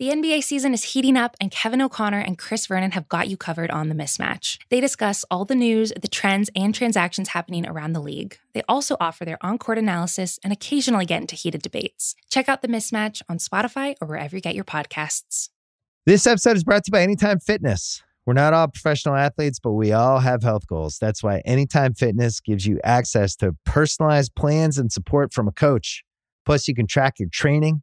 The NBA season is heating up, and Kevin O'Connor and Chris Vernon have got you covered on The Mismatch. They discuss all the news, the trends, and transactions happening around the league. They also offer their on-court analysis and occasionally get into heated debates. Check out The Mismatch on Spotify or wherever you get your podcasts. This episode is brought to you by Anytime Fitness. We're not all professional athletes, but we all have health goals. That's why Anytime Fitness gives you access to personalized plans and support from a coach. Plus, you can track your training,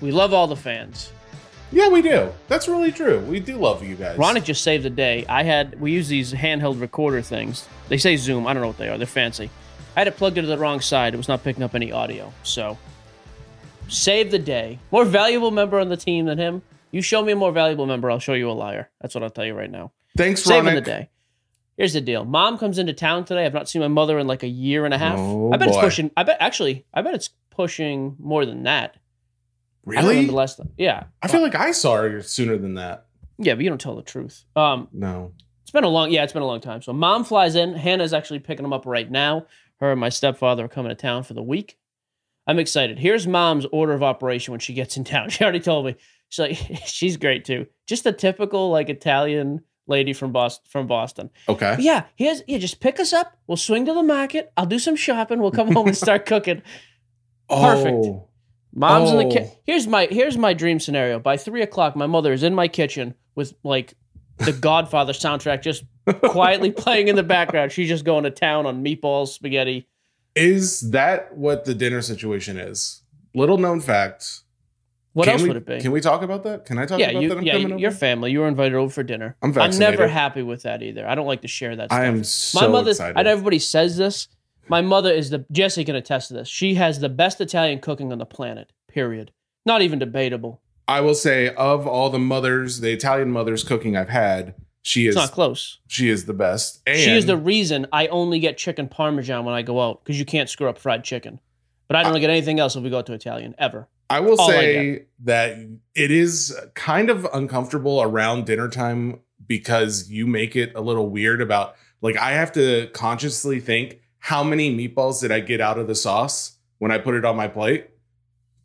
We love all the fans. Yeah, we do. That's really true. We do love you guys. Ronick just saved the day. We use these handheld recorder things. They say Zoom. I don't know what they are. They're fancy. I had it plugged into the wrong side. It was not picking up any audio. So, save the day. More valuable member on the team than him. You show me a more valuable member, I'll show you a liar. That's what I'll tell you right now. Thanks, Ronick. Saving the day. Here's the deal. Mom comes into town today. I've not seen my mother in like a year and a half. Oh, I bet it's pushing. I bet it's pushing more than that. Really? Yeah. I feel like I saw her sooner than that. Yeah, but you don't tell the truth. No. It's been a long time. So Mom flies in. Hannah's actually picking them up right now. Her and my stepfather are coming to town for the week. I'm excited. Here's Mom's order of operation when she gets in town. She already told me. She's like, she's great too. Just a typical like Italian lady from Boston. Okay. But yeah. Just pick us up. We'll swing to the market. I'll do some shopping. We'll come home and start cooking. Perfect. Oh. Mom's in the kitchen. Here's my dream scenario. By 3:00, my mother is in my kitchen with like the Godfather soundtrack just quietly playing in the background. She's just going to town on meatballs, spaghetti. Is that what the dinner situation is? Little known fact. What else would it be? Can we talk about that? Can I talk about that? Your family. You were invited over for dinner. I'm never happy with that either. I don't like to share that stuff. I am so excited. I know everybody says this. My mother Jesse can attest to this. She has the best Italian cooking on the planet, period. Not even debatable. I will say, of all the Italian mothers cooking I've had, it's not close. She is the best. And she is the reason I only get chicken parmesan when I go out, because you can't screw up fried chicken. But I don't get anything else if we go out to Italian, ever. I will say that it is kind of uncomfortable around dinner time because you make it a little weird about, like, I have to consciously think, how many meatballs did I get out of the sauce when I put it on my plate?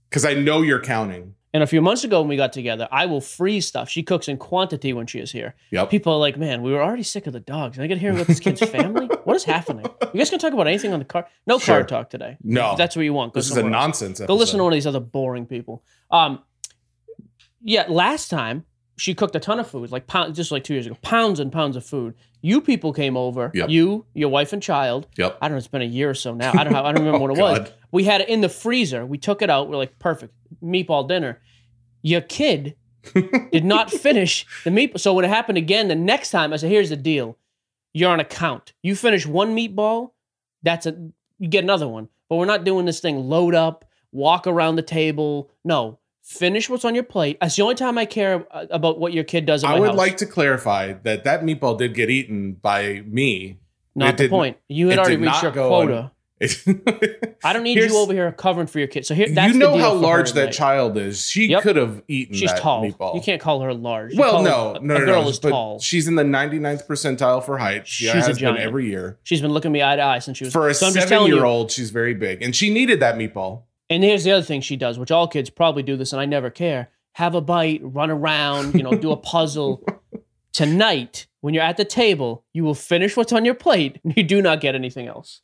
Because I know you're counting. And a few months ago when we got together, I will freeze stuff. She cooks in quantity when she is here. Yep. People are like, man, we were already sick of the dogs. And I get here with this kid's family. What is happening? You guys going to talk about anything on the card? No sure. Card talk today. No. If that's what you want. This is a nonsense episode. Go listen to one of these other boring people. Last time she cooked a ton of food, just like 2 years ago, pounds and pounds of food. You people came over, yep. You, your wife and child. Yep. I don't know, it's been a year or so now. I don't remember what it was. We had it in the freezer. We took it out. We're like, perfect, meatball dinner. Your kid did not finish the meatball. So when it happened again the next time, I said, here's the deal. You're on a count. You finish one meatball, you get another one. But we're not doing this thing, load up, walk around the table. No. Finish what's on your plate. That's the only time I care about what your kid does in my house. I would like to clarify that meatball did get eaten by me. Not the point. You had already reached your quota. I don't need you over here covering for your kid. So here, that's you know how large that child is. She could have eaten that meatball. You can't call her large. Well, no. Girl is tall. She's in the 99th percentile for height. She has been every year. She's been looking me eye to eye since she was. For a 7-year-old, she's very big, and she needed that meatball. And here's the other thing she does, which all kids probably do this, and I never care. Have a bite, run around, do a puzzle. Tonight, when you're at the table, you will finish what's on your plate, and you do not get anything else.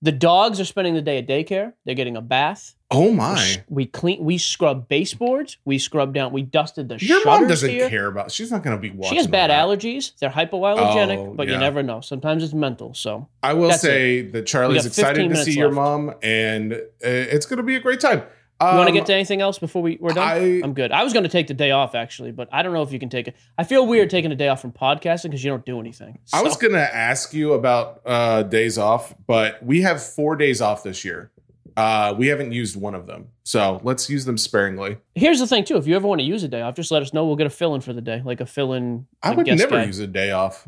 The dogs are spending the day at daycare. They're getting a bath. Oh my! We scrub baseboards. We scrub down. We dusted the shutters. Your mom doesn't care about. She's not going to be watching. She has bad allergies. They're hypoallergenic, but you never know. Sometimes it's mental. So I will say that Charlie's excited to see your mom, and it's going to be a great time. You want to get to anything else before we're done? I'm good. I was going to take the day off, actually, but I don't know if you can take it. I feel weird taking a day off from podcasting because you don't do anything. So. I was going to ask you about days off, but we have 4 days off this year. We haven't used one of them, so let's use them sparingly. Here's the thing, too. If you ever want to use a day off, just let us know. We'll get a fill-in for the day, like a fill-in guest guy. Use a day off.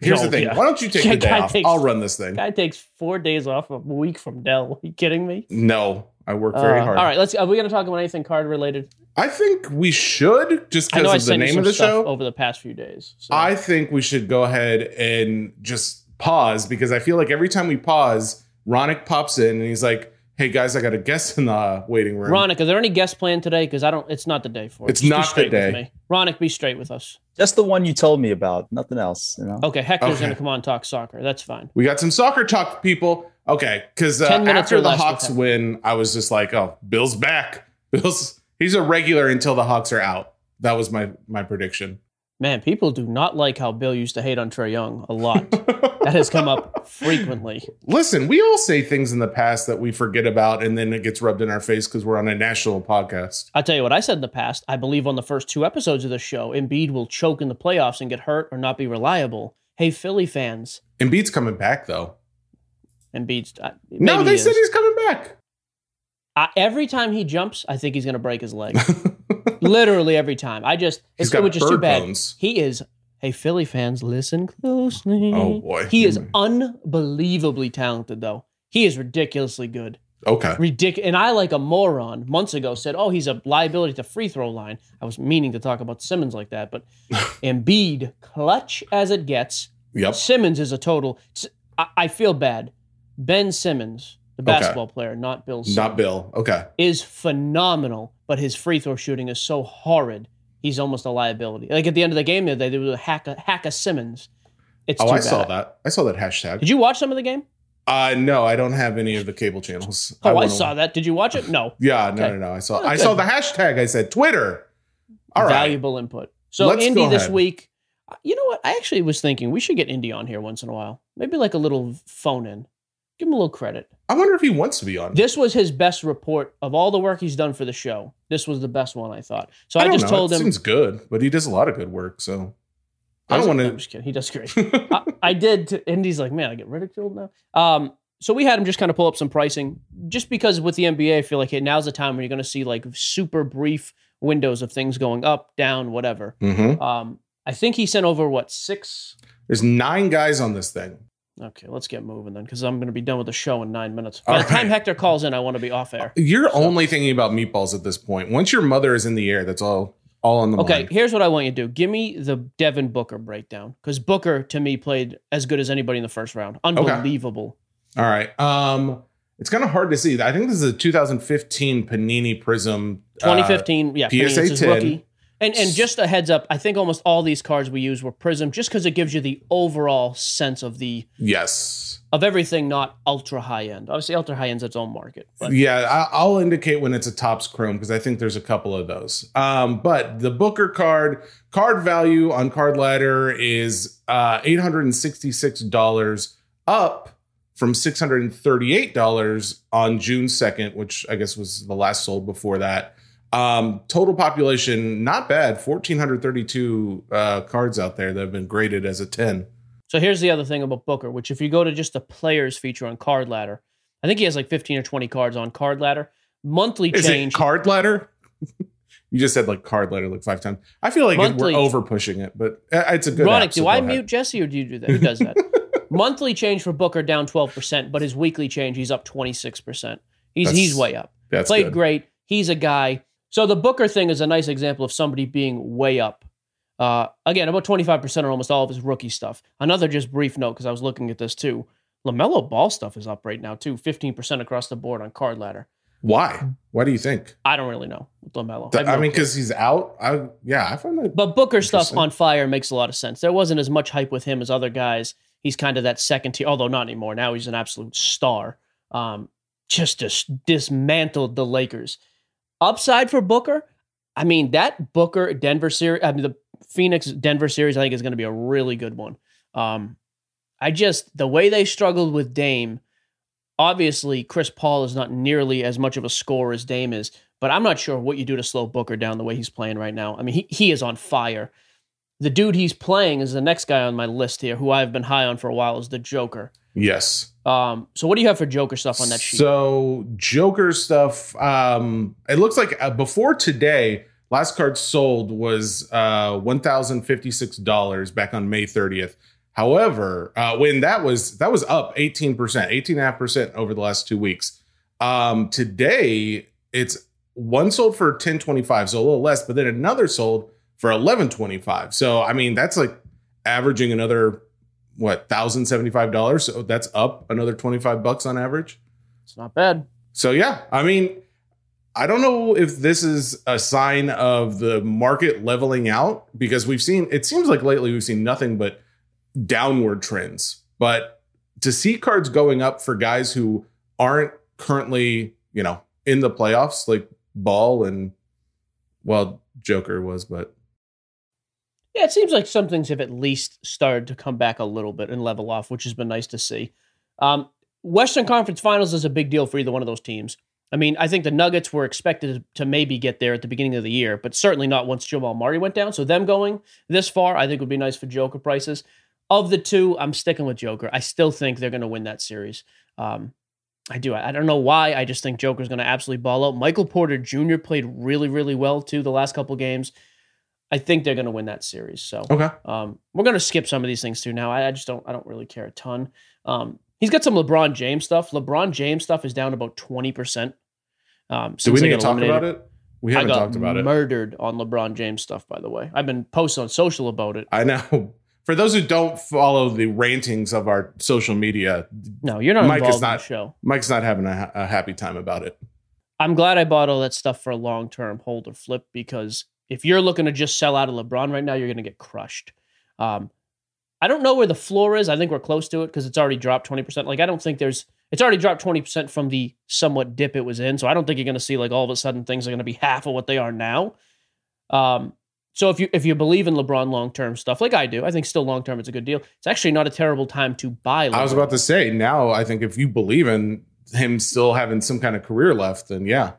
Here's the thing. Yeah. Why don't you take the day off? I'll run this thing. Guy takes 4 days off a week from Dell. Are you kidding me? No. I work very hard. All right, are we going to talk about anything card related? I think we should, just because of the name of the show. Over the past few days, so. I think we should go ahead and just pause, because I feel like every time we pause, Ronick pops in and he's like, "Hey guys, I got a guest in the waiting room." Ronick, are there any guests planned today? Because it's not the day for it. It's not the day. Ronick, be straight with us. Just the one you told me about. Nothing else. You know? Okay, Hector's going to come on and talk soccer. That's fine. We got some soccer talk, people. Okay, because after the Hawks win, I was just like, "Oh, Bill's back. He's a regular until the Hawks are out." That was my prediction. Man, people do not like how Bill used to hate on Trae Young a lot. That has come up frequently. Listen, we all say things in the past that we forget about, and then it gets rubbed in our face because we're on a national podcast. I'll tell you what I said in the past. I believe on the first two episodes of the show, Embiid will choke in the playoffs and get hurt or not be reliable. Hey, Philly fans. Embiid's coming back, though. Embiid's... No, they said he's coming back. Every time he jumps, I think he's going to break his leg. Literally every time. It was just too bad. Bones. He is. Hey, Philly fans, listen closely. Oh boy, he is unbelievably talented, though. He is ridiculously good. Okay, ridiculous. And I, like a moron, months ago said, "Oh, he's a liability to free throw line." I was meaning to talk about Simmons like that, but Embiid, clutch as it gets. Yep. Simmons is a total. I feel bad. Ben Simmons, the basketball player, not Bill. Simmons, not Bill. Okay, is phenomenal. But his free throw shooting is so horrid, he's almost a liability. Like at the end of the game the other day, they would hack a Simmons. It's too bad. Saw that. I saw that hashtag. Did you watch some of the game? No, I don't have any of the cable channels. Oh, I saw that. Did you watch it? No. Yeah, okay. No. I saw the hashtag. I said Twitter. All right. Valuable input. So let's Indy this week. You know what? I actually was thinking we should get Indy on here once in a while. Maybe like a little phone in. Give him a little credit. I wonder if he wants to be on. This was his best report of all the work he's done for the show. This was the best one, I thought. So I just told him. Seems good, but he does a lot of good work. So I don't want to. I'm just kidding. He does great. I did. And he's like, "Man, I get ridiculed now." So we had him just kind of pull up some pricing, just because with the NBA, I feel like now's the time where you're going to see like super brief windows of things going up, down, whatever. Mm-hmm. I think he sent over six. There's 9 guys on this thing. Okay, let's get moving then, because I'm going to be done with the show in 9 minutes. By the time Hector calls in, I want to be off air. You're only thinking about meatballs at this point. Once your mother is in the air, that's all on the mind. Okay, here's what I want you to do. Give me the Devin Booker breakdown, because Booker, to me, played as good as anybody in the first round. Unbelievable. Okay. All right. It's kind of hard to see. I think this is a 2015 Panini Prism. 2015, yeah. PSA 10. Rookie. And just a heads up, I think almost all these cards we use were Prism, just because it gives you the overall sense of of everything, not ultra high end. Obviously, ultra high end's its own market. But. Yeah, I'll indicate when it's a Topps Chrome, because I think there's a couple of those. But the Booker card value on Card Ladder is $866, up from $638 on June 2nd, which I guess was the last sold before that. Total population, not bad. 1,432 cards out there that have been graded as a 10. So here's the other thing about Booker, which if you go to just the players feature on Card Ladder, I think he has like 15 or 20 cards on Card Ladder. Monthly change. Is it Card Ladder? You just said like Card Ladder like 5 times. I feel like we're over pushing it, but it's a good one. Ronick, do I mute Jesse or do you do that? Who does that? Monthly change for Booker down 12%, but his weekly change, he's up 26%. He's way up. That's played good. Great. He's a guy. So the Booker thing is a nice example of somebody being way up. Again, about 25% or almost all of his rookie stuff. Another just brief note, because I was looking at this too. LaMelo Ball stuff is up right now too, 15% across the board on Card Ladder. Why? What do you think? I don't really know with LaMelo. I mean, because he's out. I find that. But Booker stuff on fire makes a lot of sense. There wasn't as much hype with him as other guys. he's kind of that second tier, although not anymore. Now he's an absolute star. Just dismantled the Lakers. Upside for Booker, I mean, that Booker-Denver series, I mean, the Phoenix-Denver series, I think is going to be a really good one. The way they struggled with Dame, obviously Chris Paul is not nearly as much of a scorer as Dame is, but I'm not sure what you do to slow Booker down the way he's playing right now. I mean, he is on fire. The dude he's playing is the next guy on my list here, who I've been high on for a while, is the Joker. Yes. So what do you have for Joker stuff on that sheet? So Joker stuff, it looks like before today, last card sold was $1,056 back on May 30th. However, when that was up 18%, 18.5% over the last 2 weeks. Today, it's one sold for $10.25, so a little less, but then another sold for $11.25. So, I mean, that's like averaging another $1,075. So that's up another $25 on average. It's not bad. So, yeah, I mean, I don't know if this is a sign of the market leveling out, because it seems like lately we've seen nothing but downward trends. But to see cards going up for guys who aren't currently, in the playoffs, like Ball and Joker was, but. Yeah, it seems like some things have at least started to come back a little bit and level off, which has been nice to see. Western Conference Finals is a big deal for either one of those teams. I mean, I think the Nuggets were expected to maybe get there at the beginning of the year, but certainly not once Jamal Murray went down. So them going this far, I think would be nice for Joker prices. Of the two, I'm sticking with Joker. I still think they're going to win that series. I do. I don't know why. I just think Joker's going to absolutely ball out. Michael Porter Jr. played really, really well, too, the last couple games. I think they're going to win that series. So okay. We're going to skip some of these things too now. I don't really care a ton. He's got some LeBron James stuff. LeBron James stuff is down about 20%. Do we need to talk about it? We haven't talked about it. Murdered on LeBron James stuff, by the way. I've been posting on social about it. I know. For those who don't follow the rantings of our social media, no, you're not involved in the show. Mike's not having a happy time about it. I'm glad I bought all that stuff for a long-term hold or flip, because if you're looking to just sell out of LeBron right now, you're going to get crushed. I don't know where the floor is. I think we're close to it because it's already dropped 20%. Like, I don't think it's already dropped 20% from the somewhat dip it was in. So I don't think you're going to see like all of a sudden things are going to be half of what they are now. So if you believe in LeBron long-term stuff, like I do, I think still long-term, it's a good deal. It's actually not a terrible time to buy LeBron. I was about to say, now I think if you believe in him still having some kind of career left, then yeah.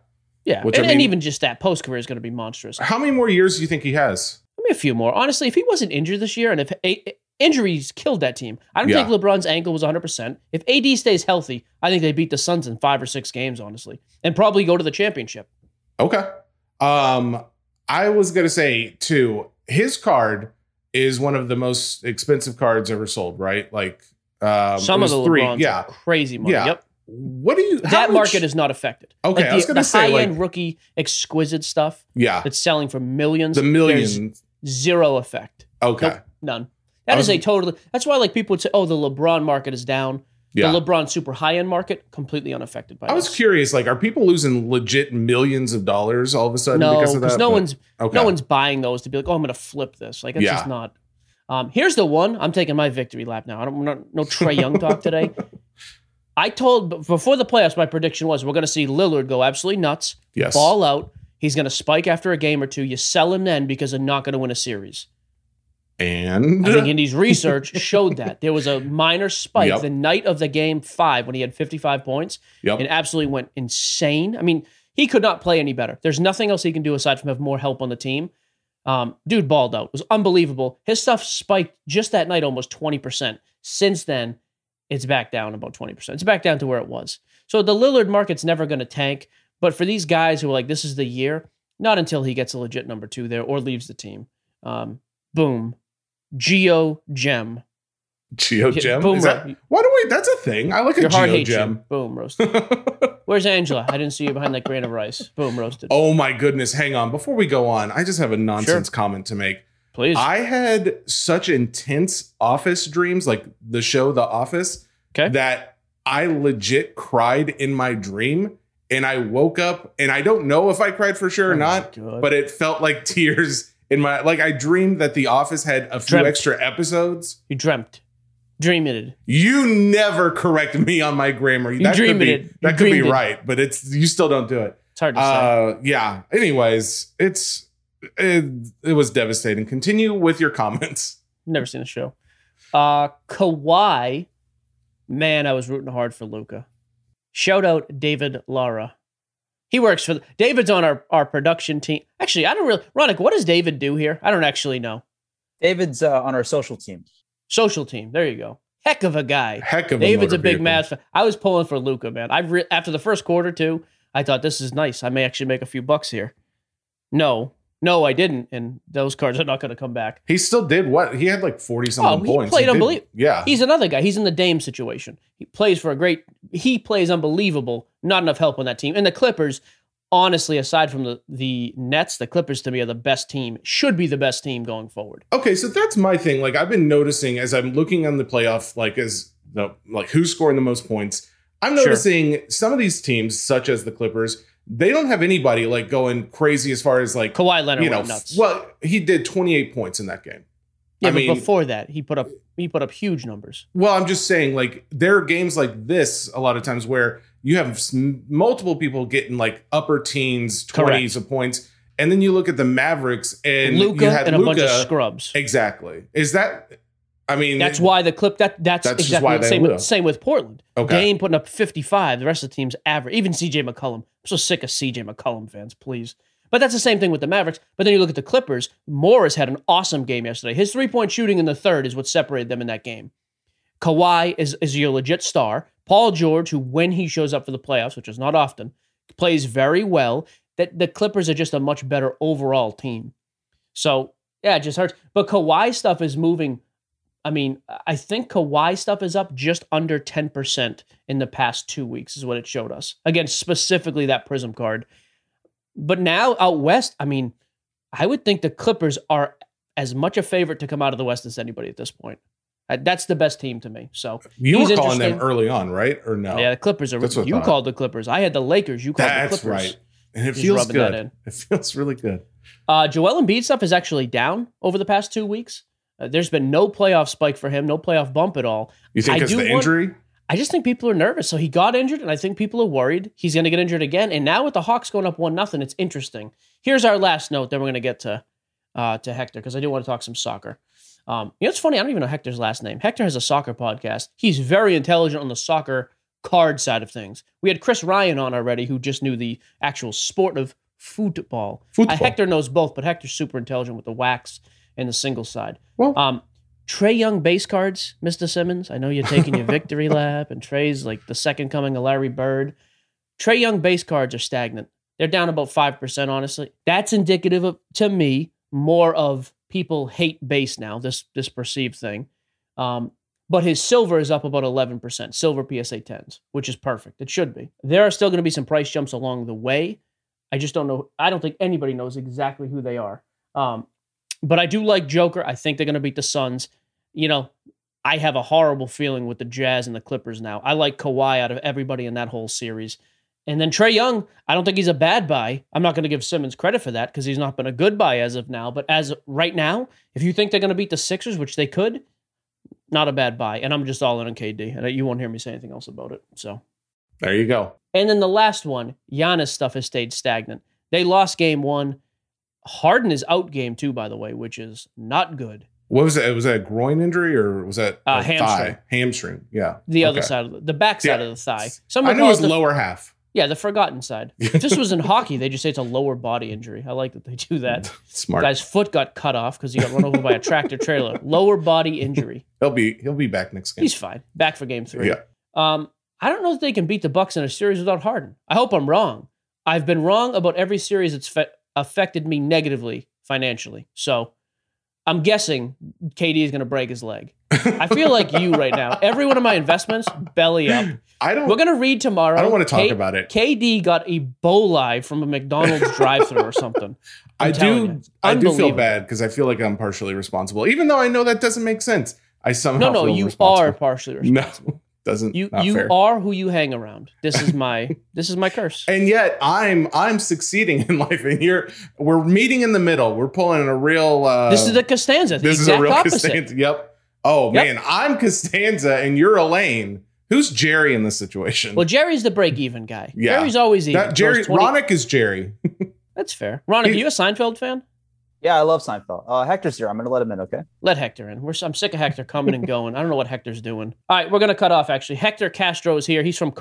Yeah, and even just that post-career is going to be monstrous. How many more years do you think he has? I mean, a few more. Honestly, if he wasn't injured this year, and if injuries killed that team, I don't think LeBron's ankle was 100%. If AD stays healthy, I think they beat the Suns in 5 or 6 games, honestly, and probably go to the championship. Okay. I was going to say, too, his card is one of the most expensive cards ever sold, right? Like, some of the LeBrons are crazy money. Yeah. Yep. Market is not affected. Okay, I was going to say, high-end rookie exquisite stuff. Yeah, that's selling for millions. The millions, zero effect. Okay, nope, none. That's why like people would say, oh, the LeBron market is down. Yeah. The LeBron super high-end market completely unaffected by. I was curious, like, are people losing legit millions of dollars all of a sudden? No, because of that? No one's buying those to be like, oh, I'm going to flip this. Like, it's just not. Here's the one. I'm taking my victory lap now. No Trae Young talk today. I told before the playoffs, my prediction was we're going to see Lillard go absolutely nuts, ball out. He's going to spike after a game or two. You sell him then because they're not going to win a series. And I think Indy's research showed that there was a minor spike the night of the game 5 when he had 55 points and absolutely went insane. I mean, he could not play any better. There's nothing else he can do aside from have more help on the team. Dude balled out. It was unbelievable. His stuff spiked just that night almost 20%. Since then, it's back down about 20%. It's back down to where it was. So the Lillard market's never going to tank. But for these guys who are like, this is the year, not until he gets a legit number 2 there or leaves the team. Boom. Geo-gem. Gem? Boom. Why do we? That's a thing. I like a Geo-gem. Boom, roasted. Where's Angela? I didn't see you behind that grain of rice. Boom, roasted. Oh, my goodness. Hang on. Before we go on, I just have a nonsense comment to make. Please. I had such intense office dreams, like the show The Office, that I legit cried in my dream, and I woke up, and I don't know if I cried for sure or not, but it felt like tears in my, like I dreamed that The Office had a few extra episodes. You dreamt. Dreamited. You never correct me on my grammar. You that dreamed could be, it. That could be right, but it's you still don't do it. It's hard to say. Yeah. Anyways, it was devastating. Continue with your comments. Never seen the show. Kawhi, man, I was rooting hard for Luca. Shout out David Lara. He works for David's on our production team. Actually, I don't really. Ronick, what does David do here? I don't actually know. David's on our social team. Social team. There you go. Heck of a guy. Heck of a David's a big Mavs fan. I was pulling for Luka, man. After the first quarter, too, I thought, this is nice. I may actually make a few bucks here. No, I didn't. And those cards are not going to come back. He still did what? He had like 40-something points. He played unbelievable. Yeah. He's another guy. He's in the Dame situation. He plays unbelievable. Not enough help on that team. And the Clippers, honestly, aside from the Nets, the Clippers to me are the best team, should be the best team going forward. Okay, so that's my thing. Like, I've been noticing as I'm looking on the playoff, who's scoring the most points. I'm noticing some of these teams, such as the Clippers, they don't have anybody like going crazy as far as like Kawhi Leonard went nuts. Well, he did 28 points in that game. Yeah, but before that, he put up huge numbers. Well, I'm just saying, like, there are games like this a lot of times where you have multiple people getting like upper teens, 20s of points. And then you look at the Mavericks and Luka and a bunch of scrubs. Exactly. Is that, I mean, that's why the clip that's exactly the same with Portland. Okay. Dame putting up 55. The rest of the team's average. Even CJ McCollum. I'm so sick of CJ McCollum fans, please. But that's the same thing with the Mavericks. But then you look at the Clippers. Morris had an awesome game yesterday. His 3-point shooting in the third is what separated them in that game. Kawhi is your legit star. Paul George, who when he shows up for the playoffs, which is not often, plays very well. That the Clippers are just a much better overall team. So, yeah, it just hurts. But Kawhi stuff is moving. I mean, I think Kawhi stuff is up just under 10% in the past 2 weeks is what it showed us. Again, specifically that Prism card. But now out West, I mean, I would think the Clippers are as much a favorite to come out of the West as anybody at this point. That's the best team to me. So you were calling them early on, right? Or no? Yeah, the Clippers are. You called the Clippers. I had the Lakers. You called the Clippers. That's right. And it feels good. It feels really good. Joel Embiid stuff is actually down over the past 2 weeks. There's been no playoff spike for him, no playoff bump at all. You think it's the injury? I just think people are nervous. So he got injured, and I think people are worried he's going to get injured again. And now with the Hawks going up 1-0, it's interesting. Here's our last note. Then we're going to get to Hector because I do want to talk some soccer. It's funny. I don't even know Hector's last name. Hector has a soccer podcast. He's very intelligent on the soccer card side of things. We had Chris Ryan on already, who just knew the actual sport of football. Hector knows both, but Hector's super intelligent with the wax and the single side. Well, Trae Young base cards, Mr. Simmons. I know you're taking your victory lap, and Trae's like the second coming of Larry Bird. Trae Young base cards are stagnant. They're down about 5%, honestly. That's indicative of, to me, more of people hate base now, this perceived thing. But his silver is up about 11%, silver PSA 10s, which is perfect. It should be. There are still going to be some price jumps along the way. I just don't know. I don't think anybody knows exactly who they are. But I do like Joker. I think they're going to beat the Suns. You know, I have a horrible feeling with the Jazz and the Clippers now. I like Kawhi out of everybody in that whole series. And then Trae Young, I don't think he's a bad buy. I'm not going to give Simmons credit for that because he's not been a good buy as of now. But as right now, if you think they're going to beat the Sixers, which they could, not a bad buy. And I'm just all in on KD. And you won't hear me say anything else about it. So there you go. And then the last one, Giannis stuff has stayed stagnant. They lost game 1. Harden is out game 2, by the way, which is not good. What was it? Was that a groin injury or was that a hamstring? Thigh? Hamstring, yeah. The other side, of the back side of the thigh. I know it was the lower half. Yeah, the forgotten side. If this was in hockey, they just say it's a lower body injury. I like that they do that. Smart. The guy's foot got cut off because he got run over by a tractor trailer. Lower body injury. He'll be back next game. He's fine. Back for game 3. Yeah. I don't know if they can beat the Bucks in a series without Harden. I hope I'm wrong. I've been wrong about every series that's affected me negatively financially. So I'm guessing KD is going to break his leg. I feel like you right now. Every one of my investments, belly up. We're going to read tomorrow. I don't want to talk about it. KD got Ebola from a McDonald's drive-thru or something. I do feel bad because I feel like I'm partially responsible. Even though I know that doesn't make sense. I somehow feel you are partially responsible. No, doesn't. You are who you hang around. This is my curse. And yet I'm succeeding in life, and we're meeting in the middle. We're pulling a real. This is the Costanza. This is a real opposite. Costanza. Yep. Oh, yep. Man, I'm Costanza and you're Elaine. Who's Jerry in this situation? Well, Jerry's the break-even guy. Yeah. Jerry's always even. Ronick is Jerry. That's fair. Ronick, are you a Seinfeld fan? Yeah, I love Seinfeld. Hector's here. I'm going to let him in, okay? Let Hector in. I'm sick of Hector coming and going. I don't know what Hector's doing. All right, we're going to cut off, actually. Hector Castro is here. He's from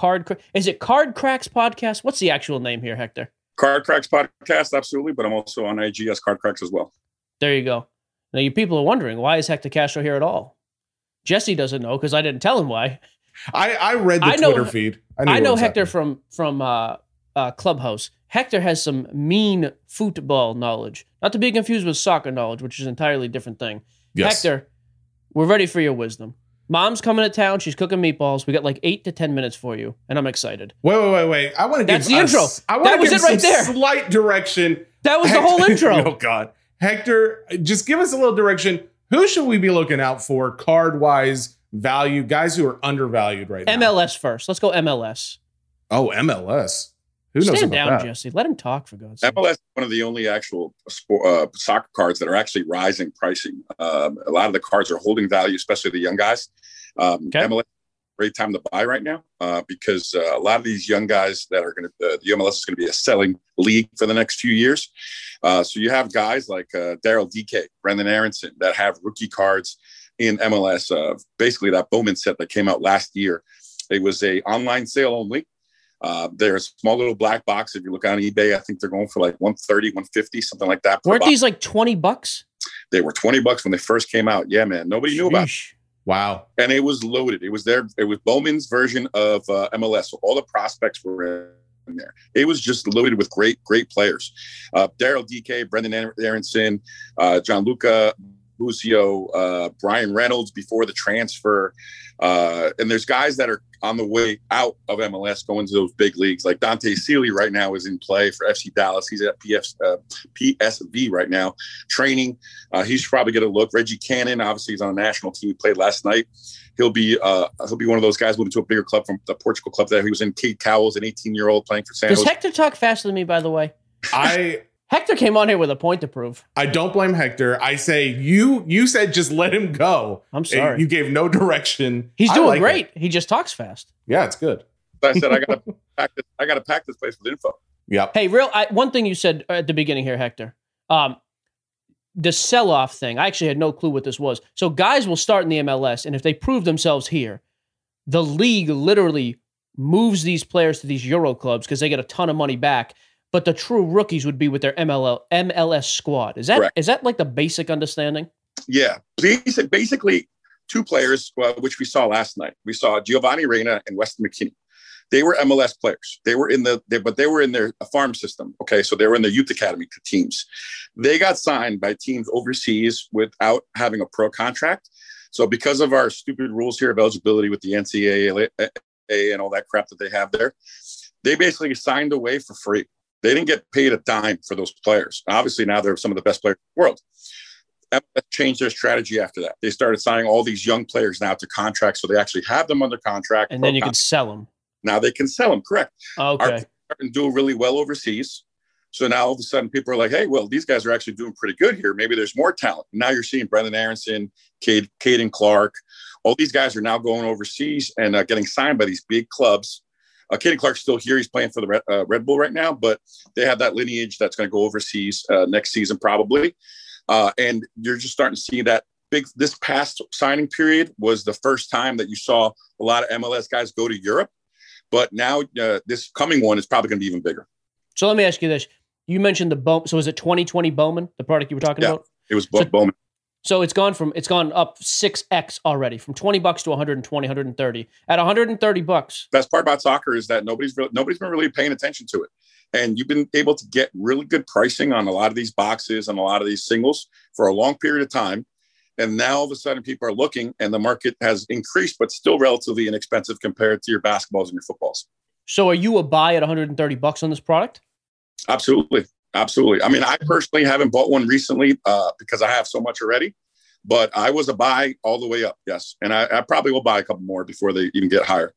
Is it Card Cracks Podcast? What's the actual name here, Hector? Card Cracks Podcast, absolutely. But I'm also on IG as Card Cracks as well. There you go. Now, you people are wondering, why is Hector Castro here at all? Jesse doesn't know because I didn't tell him why. I read the Twitter feed. I know Hector happening. from Clubhouse. Hector has some mean football knowledge. Not to be confused with soccer knowledge, which is an entirely different thing. Yes. Hector, we're ready for your wisdom. Mom's coming to town. She's cooking meatballs. We got like 8 to 10 minutes for you, and I'm excited. Wait. I want to give... That's the intro. That was it right there. Slight direction. That was the whole intro. Oh, God. Hector, just give us a little direction. Who should we be looking out for card-wise? Value guys who are undervalued right now. MLS first. Let's go MLS. Oh, MLS. Who knows about that? Stand down, Jesse. Let him talk, for God's sake. MLS is one of the only actual soccer cards that are actually rising pricing. A lot of the cards are holding value, especially the young guys. MLS is a great time to buy right now because a lot of these young guys that are going to the MLS is going to be a selling league for the next few years. So you have guys like Daryl DK, Brenden Aaronson that have rookie cards in MLS, basically that Bowman set that came out last year. It was a online sale only. They're a small little black box. If you look on eBay, I think they're going for like 130, 150, something like that. Weren't these like $20? They were $20 when they first came out. Yeah, man. Nobody knew about it. Wow. And it was loaded. It was there. It was Bowman's version of MLS. So all the prospects were in there. It was just loaded with great players. Daryl DK, Brenden Aaronson, John Luca, Brian Reynolds before the transfer. And there's guys that are on the way out of MLS going to those big leagues. Like Dante Sealy right now is in play for FC Dallas. He's at PSV right now training. He should probably get a look. Reggie Cannon, obviously, he's on the national team. He played last night. He'll be one of those guys moving to a bigger club from the Portugal club that he was in. Kate Cowles, an 18-year-old playing for San Jose. Does Hector talk faster than me, by the way? Hector came on here with a point to prove. I don't blame Hector. I say you said just let him go. I'm sorry. You gave no direction. He's doing great. He just talks fast. Yeah, it's good. I said I gotta pack this place with info. Yep. Hey, one thing you said at the beginning here, Hector. The sell-off thing. I actually had no clue what this was. So guys will start in the MLS, and if they prove themselves here, the league literally moves these players to these Euro clubs because they get a ton of money back. But the true rookies would be with their MLS squad. Is that correct? Is that like the basic understanding? Yeah. Basically, two players, which we saw last night. We saw Giovanni Reyna and Weston McKennie. They were MLS players. They were in their farm system. Okay, so they were in their youth academy teams. They got signed by teams overseas without having a pro contract. So because of our stupid rules here of eligibility with the NCAA and all that crap that they have there, they basically signed away for free. They didn't get paid a dime for those players. Obviously, now they're some of the best players in the world. MLS changed their strategy after that. They started signing all these young players now to contracts, so they actually have them under contract. And then you can sell them. Now they can sell them, correct. Okay. Our players are starting to do really well overseas. So now all of a sudden people are like, hey, well, these guys are actually doing pretty good here. Maybe there's more talent. Now you're seeing Brenden Aaronson, Caden Clark. All these guys are now going overseas and getting signed by these big clubs. Kaden Clark's still here. He's playing for the Red Bull right now, but they have that lineage that's going to go overseas next season probably. And you're just starting to see that this past signing period was the first time that you saw a lot of MLS guys go to Europe. But now this coming one is probably going to be even bigger. So let me ask you this. You mentioned the Bowman. So is it 2020 Bowman, the product you were talking about? It was Bowman. So it's gone up 6x already from $20 to 120, 130 at $130. Best part about soccer is that nobody's been really paying attention to it. And you've been able to get really good pricing on a lot of these boxes and a lot of these singles for a long period of time. And now all of a sudden people are looking and the market has increased, but still relatively inexpensive compared to your basketballs and your footballs. So are you a buy at $130 on this product? Absolutely. Absolutely. I mean, I personally haven't bought one recently because I have so much already, but I was a buy all the way up. Yes. And I probably will buy a couple more before they even get higher.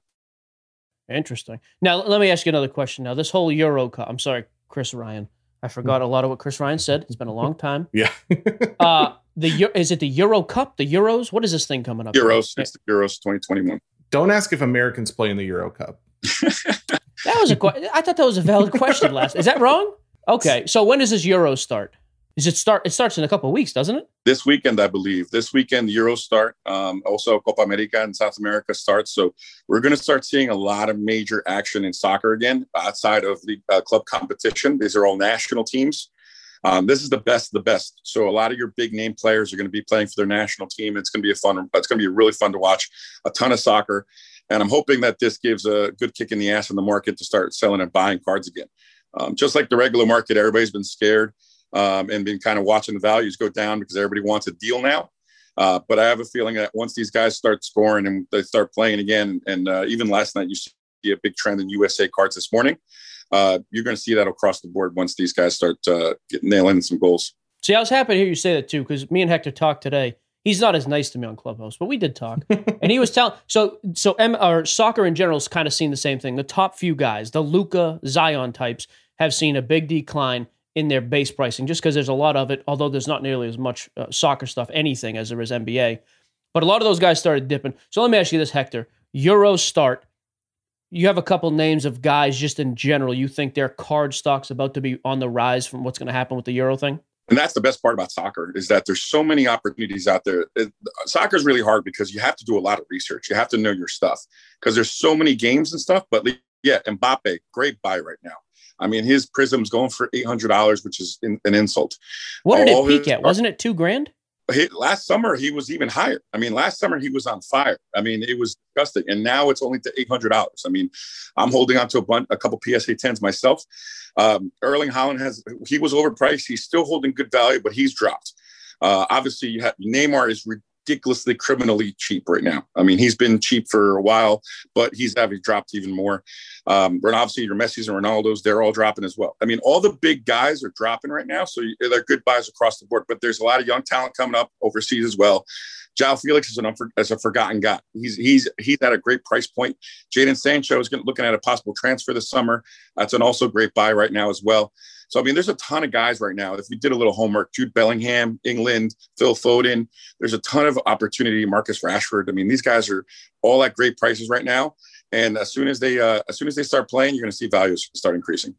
Interesting. Now, let me ask you another question. Now, this whole Euro Cup, I'm sorry, Chris Ryan. I forgot a lot of what Chris Ryan said. It's been a long time. Yeah. Is it the Euro Cup? The Euros? What is this thing coming up? Euros. It's the Euros 2021. Don't ask if Americans play in the Euro Cup. That was a question. I thought that was a valid question last. Is that wrong? Okay. So when does this Euro start? It starts in a couple of weeks, doesn't it? This weekend, I believe. This weekend, Euros start. Also, Copa America in South America starts. So we're going to start seeing a lot of major action in soccer again, outside of the club competition. These are all national teams. This is the best of the best. So a lot of your big name players are going to be playing for their national team. It's going to be really fun to watch. A ton of soccer. And I'm hoping that this gives a good kick in the ass in the market to start selling and buying cards again. Just like the regular market, everybody's been scared. And been kind of watching the values go down because everybody wants a deal now. But I have a feeling that once these guys start scoring and they start playing again, and even last night you see a big trend in USA cards this morning, you're going to see that across the board once these guys start nailing some goals. See, I was happy to hear you say that too, because me and Hector talked today. He's not as nice to me on Clubhouse, but we did talk. And he was telling – so soccer in general has kind of seen the same thing. The top few guys, the Luca, Zion types, have seen a big decline in their base pricing, just because there's a lot of it, although there's not nearly as much soccer stuff, anything, as there is NBA. But a lot of those guys started dipping. So let me ask you this, Hector. Euros start. You have a couple names of guys just in general. You think their card stock's about to be on the rise from what's going to happen with the Euro thing? And that's the best part about soccer, is that there's so many opportunities out there. Soccer is really hard because you have to do a lot of research. You have to know your stuff because there's so many games and stuff. But yeah, Mbappe, great buy right now. I mean, his Prism's going for $800, which is an insult. What did it peak at? Wasn't it $2,000? Last summer, he was even higher. I mean, last summer, he was on fire. I mean, it was disgusting. And now it's only to $800. I mean, I'm holding on to a couple PSA 10s myself. Erling Haaland, he was overpriced. He's still holding good value, but he's dropped. Obviously, Neymar is ridiculously criminally cheap right now. I mean, he's been cheap for a while, but he's having dropped even more. And obviously your Messis and Ronaldos, they're all dropping as well. I mean, all the big guys are dropping right now. So they're good buys across the board, but there's a lot of young talent coming up overseas as well. Joao Felix is a forgotten guy. He's at a great price point. Jadon Sancho is looking at a possible transfer this summer. That's an also great buy right now as well. So, I mean, there's a ton of guys right now. If you did a little homework, Jude Bellingham, England, Phil Foden, there's a ton of opportunity. Marcus Rashford. I mean, these guys are all at great prices right now. And as soon as they start playing, you're going to see values start increasing.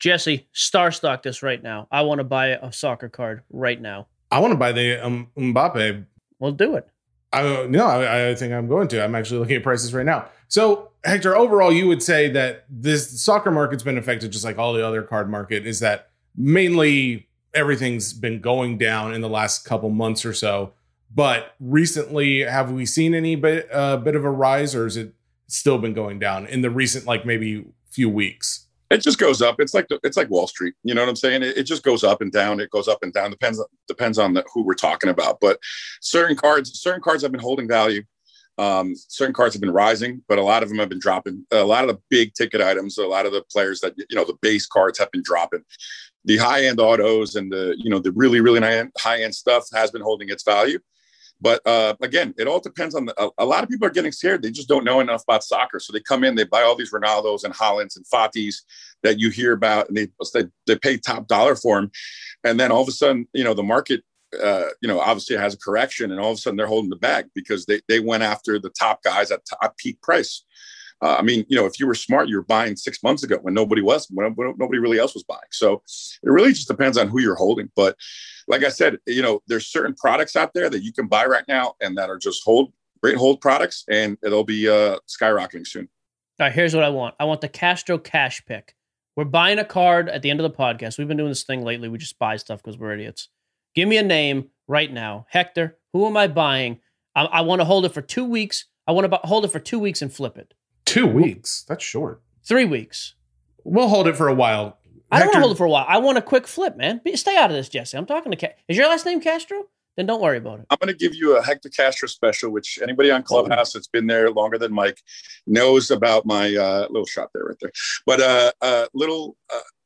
Jesse, star stock this right now. I want to buy a soccer card right now. I want to buy the Mbappe. Well, do it. I think I'm going to. I'm actually looking at prices right now. So, Hector, overall, you would say that this soccer market's been affected just like all the other card market, is that mainly everything's been going down in the last couple months or so. But recently, have we seen any bit of a rise, or is it still been going down in the recent, like maybe few weeks? It just goes up. It's like Wall Street. You know what I'm saying? It just goes up and down. It goes up and down. Depends on who we're talking about. But certain cards have been holding value. Certain cards have been rising, but a lot of them have been dropping. A lot of the big ticket items, a lot of the players that, you know, the base cards have been dropping. The high end autos and the really, really high end stuff has been holding its value. But again, it all depends on a lot of people are getting scared. They just don't know enough about soccer. So they come in, they buy all these Ronaldos and Haalands and Fatis that you hear about, and they pay top dollar for them. And then all of a sudden, you know, the market, obviously has a correction, and all of a sudden they're holding the bag because they went after the top guys at top peak price. I mean, you know, if you were smart, you were buying 6 months ago when nobody really else was buying. So it really just depends on who you're holding. But like I said, you know, there's certain products out there that you can buy right now and that are just great hold products, and it'll be skyrocketing soon. All right, here's what I want. I want the Castro cash pick. We're buying a card at the end of the podcast. We've been doing this thing lately. We just buy stuff because we're idiots. Give me a name right now. Hector, who am I buying? I want to hold it for 2 weeks. I want to hold it for 2 weeks and flip it. 2 weeks? That's short. 3 weeks. We'll hold it for a while. I don't want to hold it for a while. I want a quick flip, man. Stay out of this, Jesse. I'm talking to Is your last name Castro? Then don't worry about it. I'm going to give you a Hector Castro special, which anybody on Clubhouse that's been there longer than Mike knows about my little shot there right there. But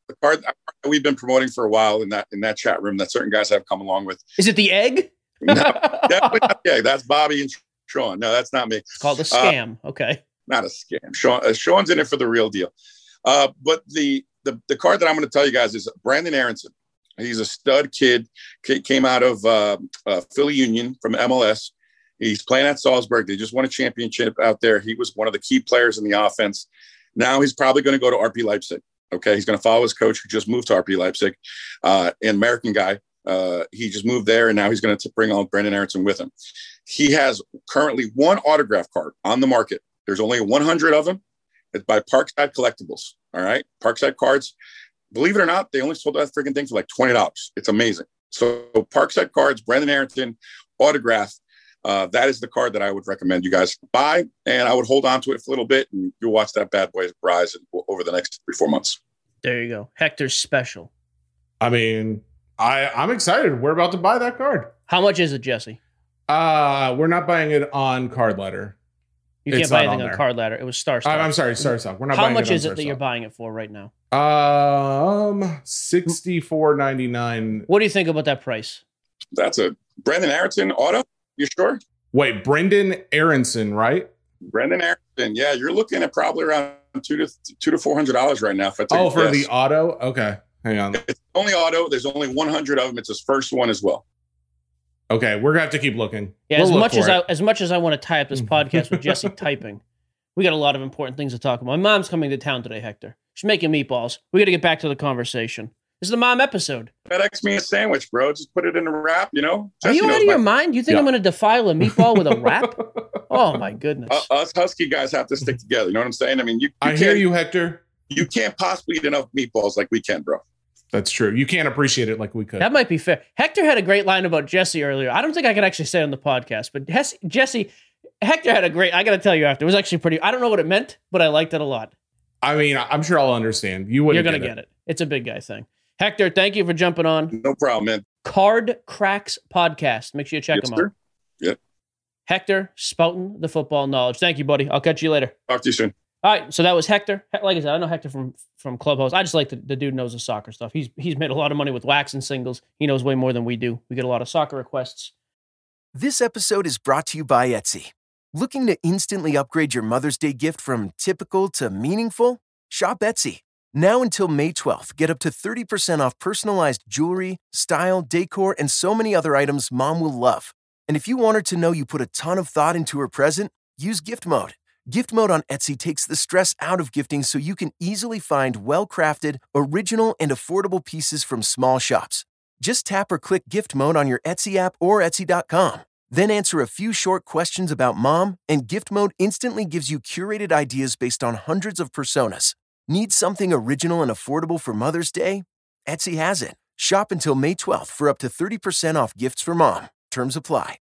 the card that we've been promoting for a while in that chat room that certain guys have come along with. Is it the egg? No, definitely not the egg. That's Bobby and Sean. No, that's not me. It's called a scam. Okay. Not a scam. Sean's in it for the real deal. But the card that I'm going to tell you guys is Brenden Aaronson. He's a stud kid. Came out of Philly Union from MLS. He's playing at Salzburg. They just won a championship out there. He was one of the key players in the offense. Now he's probably going to go to RB Leipzig. Okay, he's going to follow his coach who just moved to RB Leipzig, an American guy. He just moved there, and now he's going to bring on Brenden Aaronson with him. He has currently one autograph card on the market. There's only 100 of them. It's by Parkside Collectibles. All right, Parkside Cards. Believe it or not, they only sold that freaking thing for like $20. It's amazing. So Parkside Cards, Brenden Aaronson, autograph. That is the card that I would recommend you guys buy, and I would hold on to it for a little bit, and you'll watch that bad boy rise over the next 3-4 months. There you go. Hector's special. I mean, I'm excited. We're about to buy that card. How much is it, Jesse? We're not buying it on Card Ladder. You can't buy anything on Card Ladder. It was Star Stock. I'm sorry, Star Stock. We're not buying it on Star Stock. How much is it that you're buying it for right now? $64.99. What do you think about that price? That's a Brenden Aaronson auto. You sure? Wait, Brenden Aaronson, right? Brenden Aaronson. Yeah, you're looking at probably around $200 to $400 right now. For the auto? Okay, hang on. It's only auto. There's only 100 of them. It's his first one as well. Okay, we're gonna have to keep looking. Yeah, as much as I want to tie up this podcast with Jesse typing, we got a lot of important things to talk about. My mom's coming to town today, Hector. She's making meatballs. We got to get back to the conversation. This is the mom episode. FedEx me a sandwich, bro. Just put it in a wrap, you know? Are you out of your mind? You think I'm going to defile a meatball with a wrap? Oh, my goodness. Us Husky guys have to stick together. You know what I'm saying? I mean, I hear you, Hector. You can't possibly eat enough meatballs like we can, bro. That's true. You can't appreciate it like we could. That might be fair. Hector had a great line about Jesse earlier. I don't think I could actually say it on the podcast, but Hector had a great, I got to tell you after, it was actually pretty, I don't know what it meant, but I liked it a lot. I mean, I'm sure I'll understand. You're going to get it. It's a big guy thing. Hector, thank you for jumping on. No problem, man. Card Cracks Podcast. Make sure you check them out. Yep. Hector, spouting the football knowledge. Thank you, buddy. I'll catch you later. Talk to you soon. All right, so that was Hector. Like I said, I know Hector from Clubhouse. I just like the dude knows the soccer stuff. He's made a lot of money with wax and singles. He knows way more than we do. We get a lot of soccer requests. This episode is brought to you by Etsy. Looking to instantly upgrade your Mother's Day gift from typical to meaningful? Shop Etsy. Now until May 12th, get up to 30% off personalized jewelry, style, decor, and so many other items mom will love. And if you want her to know you put a ton of thought into her present, use Gift Mode. Gift Mode on Etsy takes the stress out of gifting so you can easily find well-crafted, original, and affordable pieces from small shops. Just tap or click Gift Mode on your Etsy app or Etsy.com. Then answer a few short questions about mom, and Gift Mode instantly gives you curated ideas based on hundreds of personas. Need something original and affordable for Mother's Day? Etsy has it. Shop until May 12th for up to 30% off gifts for mom. Terms apply.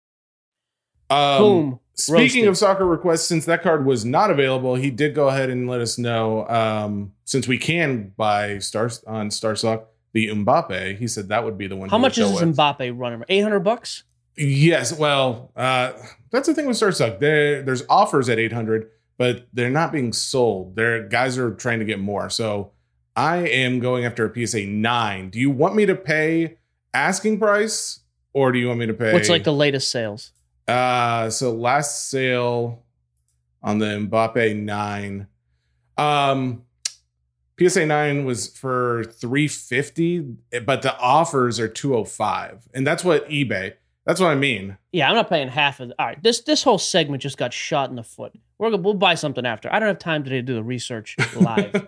Boom. Speaking of soccer requests, since that card was not available, he did go ahead and let us know, since we can buy stars on StarSock, the Mbappe. He said that would be the one. How much is this Mbappe running? $800? Yes. Well, that's the thing with StarSock. There's offers at 800. But they're not being sold. Their guys are trying to get more. So I am going after a PSA 9. Do you want me to pay asking price or do you want me to pay? What's like the latest sales? So last sale on the Mbappe 9. PSA 9 was for $350, but the offers are $205. And that's what eBay. That's what I mean. Yeah, I'm not paying half of it. All right, this whole segment just got shot in the foot. We'll buy something after. I don't have time today to do the research live.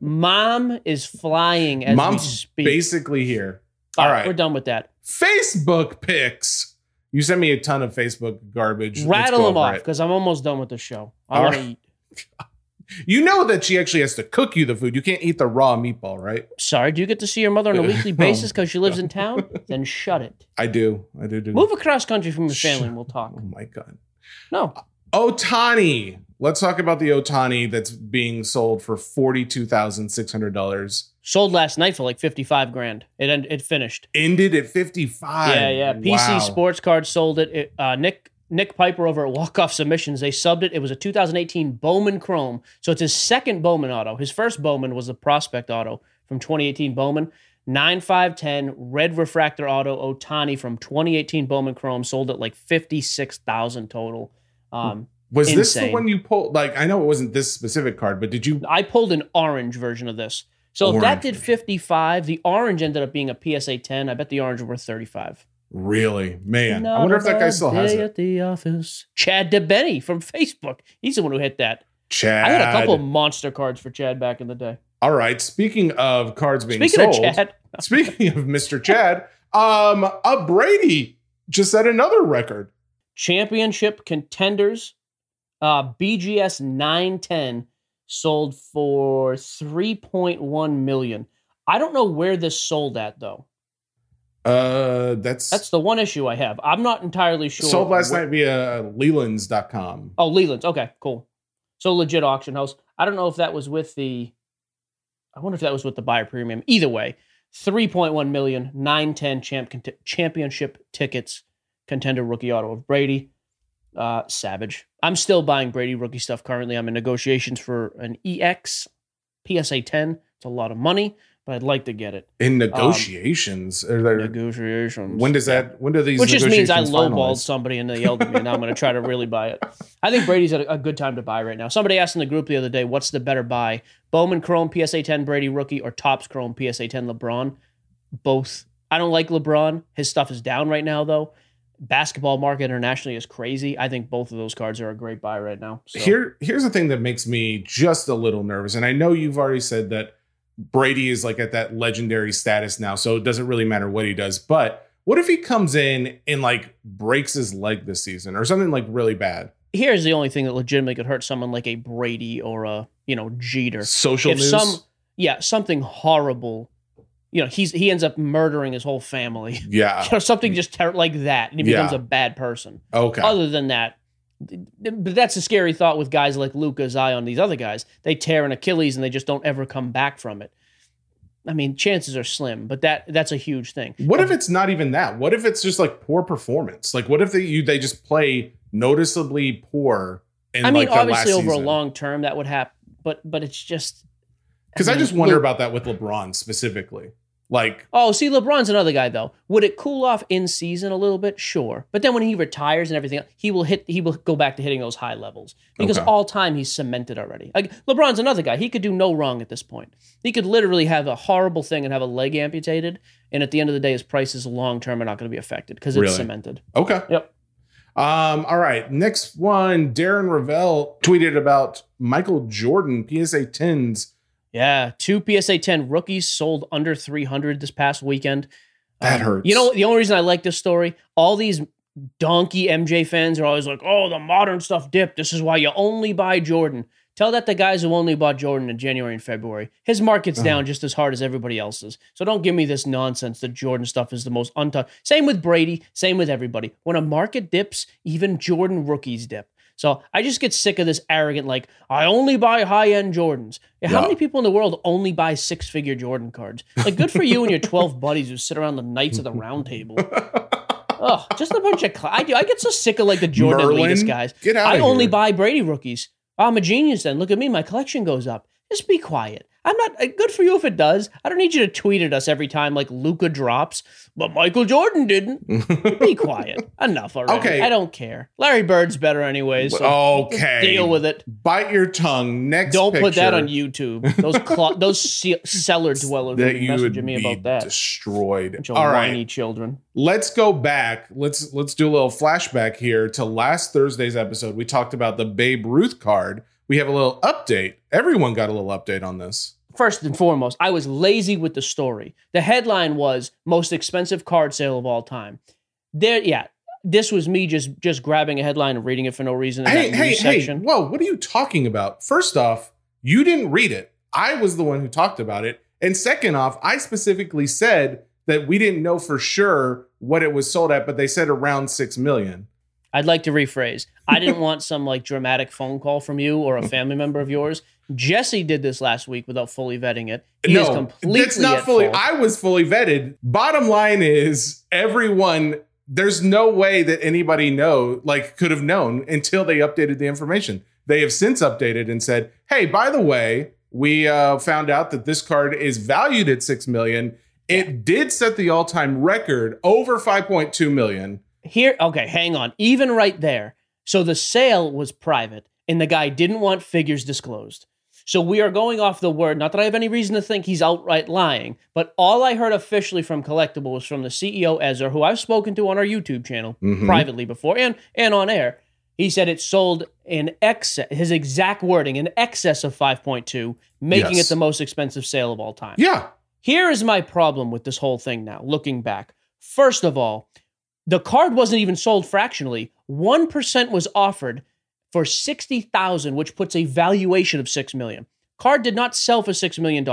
Mom is flying as Mom's we speak. Basically here. All right, we're done with that. Facebook picks. You sent me a ton of Facebook garbage. Rattle them off because I'm almost done with the show. I want to eat. You know that she actually has to cook you the food. You can't eat the raw meatball, right? Sorry, do you get to see your mother on a weekly basis because she lives in town? Then shut it. I do. Move across country from your family and we'll talk. Oh, my God. No. Otani. Let's talk about the Otani that's being sold for $42,600. Sold last night for like $55,000. It finished. Ended at $55,000. Yeah. PC wow. Sports Card sold it. Nick Piper over at Walk Off Submissions, they subbed it. It was a 2018 Bowman Chrome. So it's his second Bowman auto. His first Bowman was the Prospect auto from 2018 Bowman. 9/5/10 Red Refractor auto Otani from 2018 Bowman Chrome sold at like $56,000 total. Was insane. This the one you pulled? Like, I know it wasn't this specific card, but did you? I pulled an orange version of this. So orange. If that did 55, the orange ended up being a PSA 10. I bet the orange was worth 35. Really? Man, I wonder if that guy still has it. At the office. Chad DeBenny from Facebook. He's the one who hit that. Chad. I had a couple of monster cards for Chad back in the day. All right. Speaking of cards being sold. Speaking of Chad. Speaking of Mr. Chad, Brady just set another record. Championship contenders. BGS 910 sold for $3.1 million. I don't know where this sold at, though. That's the one issue I have. I'm not entirely sure. Sold last night via Leland's.com. Oh, Leland's. Okay, cool. So legit auction house. I don't know if that was with the... I wonder if that was with the buyer premium. Either way, 3.1 million, 910 championship tickets, contender rookie auto of Brady. Savage. I'm still buying Brady rookie stuff currently. I'm in negotiations for an EX PSA 10. It's a lot of money, but I'd like to get it. In negotiations? Negotiations. When does that? When do these? Which just means I lowballed somebody and they yelled at me, and now I'm going to try to really buy it. I think Brady's at a good time to buy right now. Somebody asked in the group the other day, "What's the better buy? Bowman Chrome PSA 10 Brady rookie or Topps Chrome PSA 10 LeBron?" Both. I don't like LeBron. His stuff is down right now, though. Basketball market internationally is crazy. I think both of those cards are a great buy right now. So. Here's the thing that makes me just a little nervous. And I know you've already said that Brady is like at that legendary status now, so it doesn't really matter what he does. But what if he comes in and like breaks his leg this season or something like really bad? Here's the only thing that legitimately could hurt someone like a Brady or a, Jeter. Social news? Something horrible. He ends up murdering his whole family. Yeah. Something just like that. And he becomes a bad person. Okay. Other than that, but that's a scary thought with guys like Luca, Zion, these other guys. They tear an Achilles and they just don't ever come back from it. I mean, chances are slim, but that's a huge thing. What if it's not even that? What if it's just like poor performance? Like what if they just play noticeably poor? Obviously over a long term that would happen, but it's just... Because I just wonder about that with LeBron specifically. LeBron's another guy though. Would it cool off in season a little bit? Sure, but then when he retires and everything, he will go back to hitting those high levels because all time he's cemented already. Like LeBron's another guy. He could do no wrong at this point. He could literally have a horrible thing and have a leg amputated, and at the end of the day, his prices long term are not going to be affected because it's cemented. Okay. Yep. All right. Next one. Darren Ravel tweeted about Michael Jordan PSA 10s. Yeah, two PSA 10 rookies sold under 300 this past weekend. That hurts. The only reason I like this story, all these donkey MJ fans are always like, oh, the modern stuff dipped. This is why you only buy Jordan. Tell that the guys who only bought Jordan in January and February. His market's down just as hard as everybody else's. So don't give me this nonsense that Jordan stuff is the most untouched. Same with Brady, same with everybody. When a market dips, even Jordan rookies dip. So I just get sick of this arrogant, like, I only buy high-end Jordans. How many people in the world only buy six-figure Jordan cards? Like, good for you and your 12 buddies who sit around the Knights of the Round Table. Ugh, just a bunch of... I get so sick of, like, the Jordan elitist guys. Get out of here. I only buy Brady rookies. I'm a genius then. Look at me. My collection goes up. Just be quiet. I'm not... Good for you if it does. I don't need you to tweet at us every time, like, Luca drops, but Michael Jordan didn't. Be quiet. Enough already. Okay. I don't care. Larry Bird's better anyways. So okay. Deal with it. Bite your tongue. Next Don't picture. Put that on YouTube. Those cellar dwellers that you messaging me about that. Destroyed. All right. Whiny children. Let's go back. Let's do a little flashback here to last Thursday's episode. We talked about the Babe Ruth card. We have a little update. Everyone got a little update on this. First and foremost, I was lazy with the story. The headline was most expensive card sale of all time. This was me just grabbing a headline and reading it for no reason. Hey, whoa, what are you talking about? First off, you didn't read it. I was the one who talked about it. And second off, I specifically said that we didn't know for sure what it was sold at, but they said around 6 million. I'd like to rephrase. I didn't want some like dramatic phone call from you or a family member of yours. Jesse did this last week without fully vetting it. That's not fully. I was fully vetted. Bottom line is everyone, there's no way that anybody could have known until they updated the information. They have since updated and said, hey, by the way, we found out that this card is valued at $6 million. It did set the all-time record over $5.2 million. Here, okay, hang on. Even right there. So the sale was private, and the guy didn't want figures disclosed. So we are going off the word. Not that I have any reason to think he's outright lying, but all I heard officially from Collectible was from the CEO, Ezra, who I've spoken to on our YouTube channel privately before and on air. He said it sold in excess, his exact wording, in excess of 5.2, making it the most expensive sale of all time. Yeah. Here is my problem with this whole thing now, looking back. First of all, the card wasn't even sold fractionally. 1% was offered for $60,000, which puts a valuation of $6 million. Card did not sell for $6 million.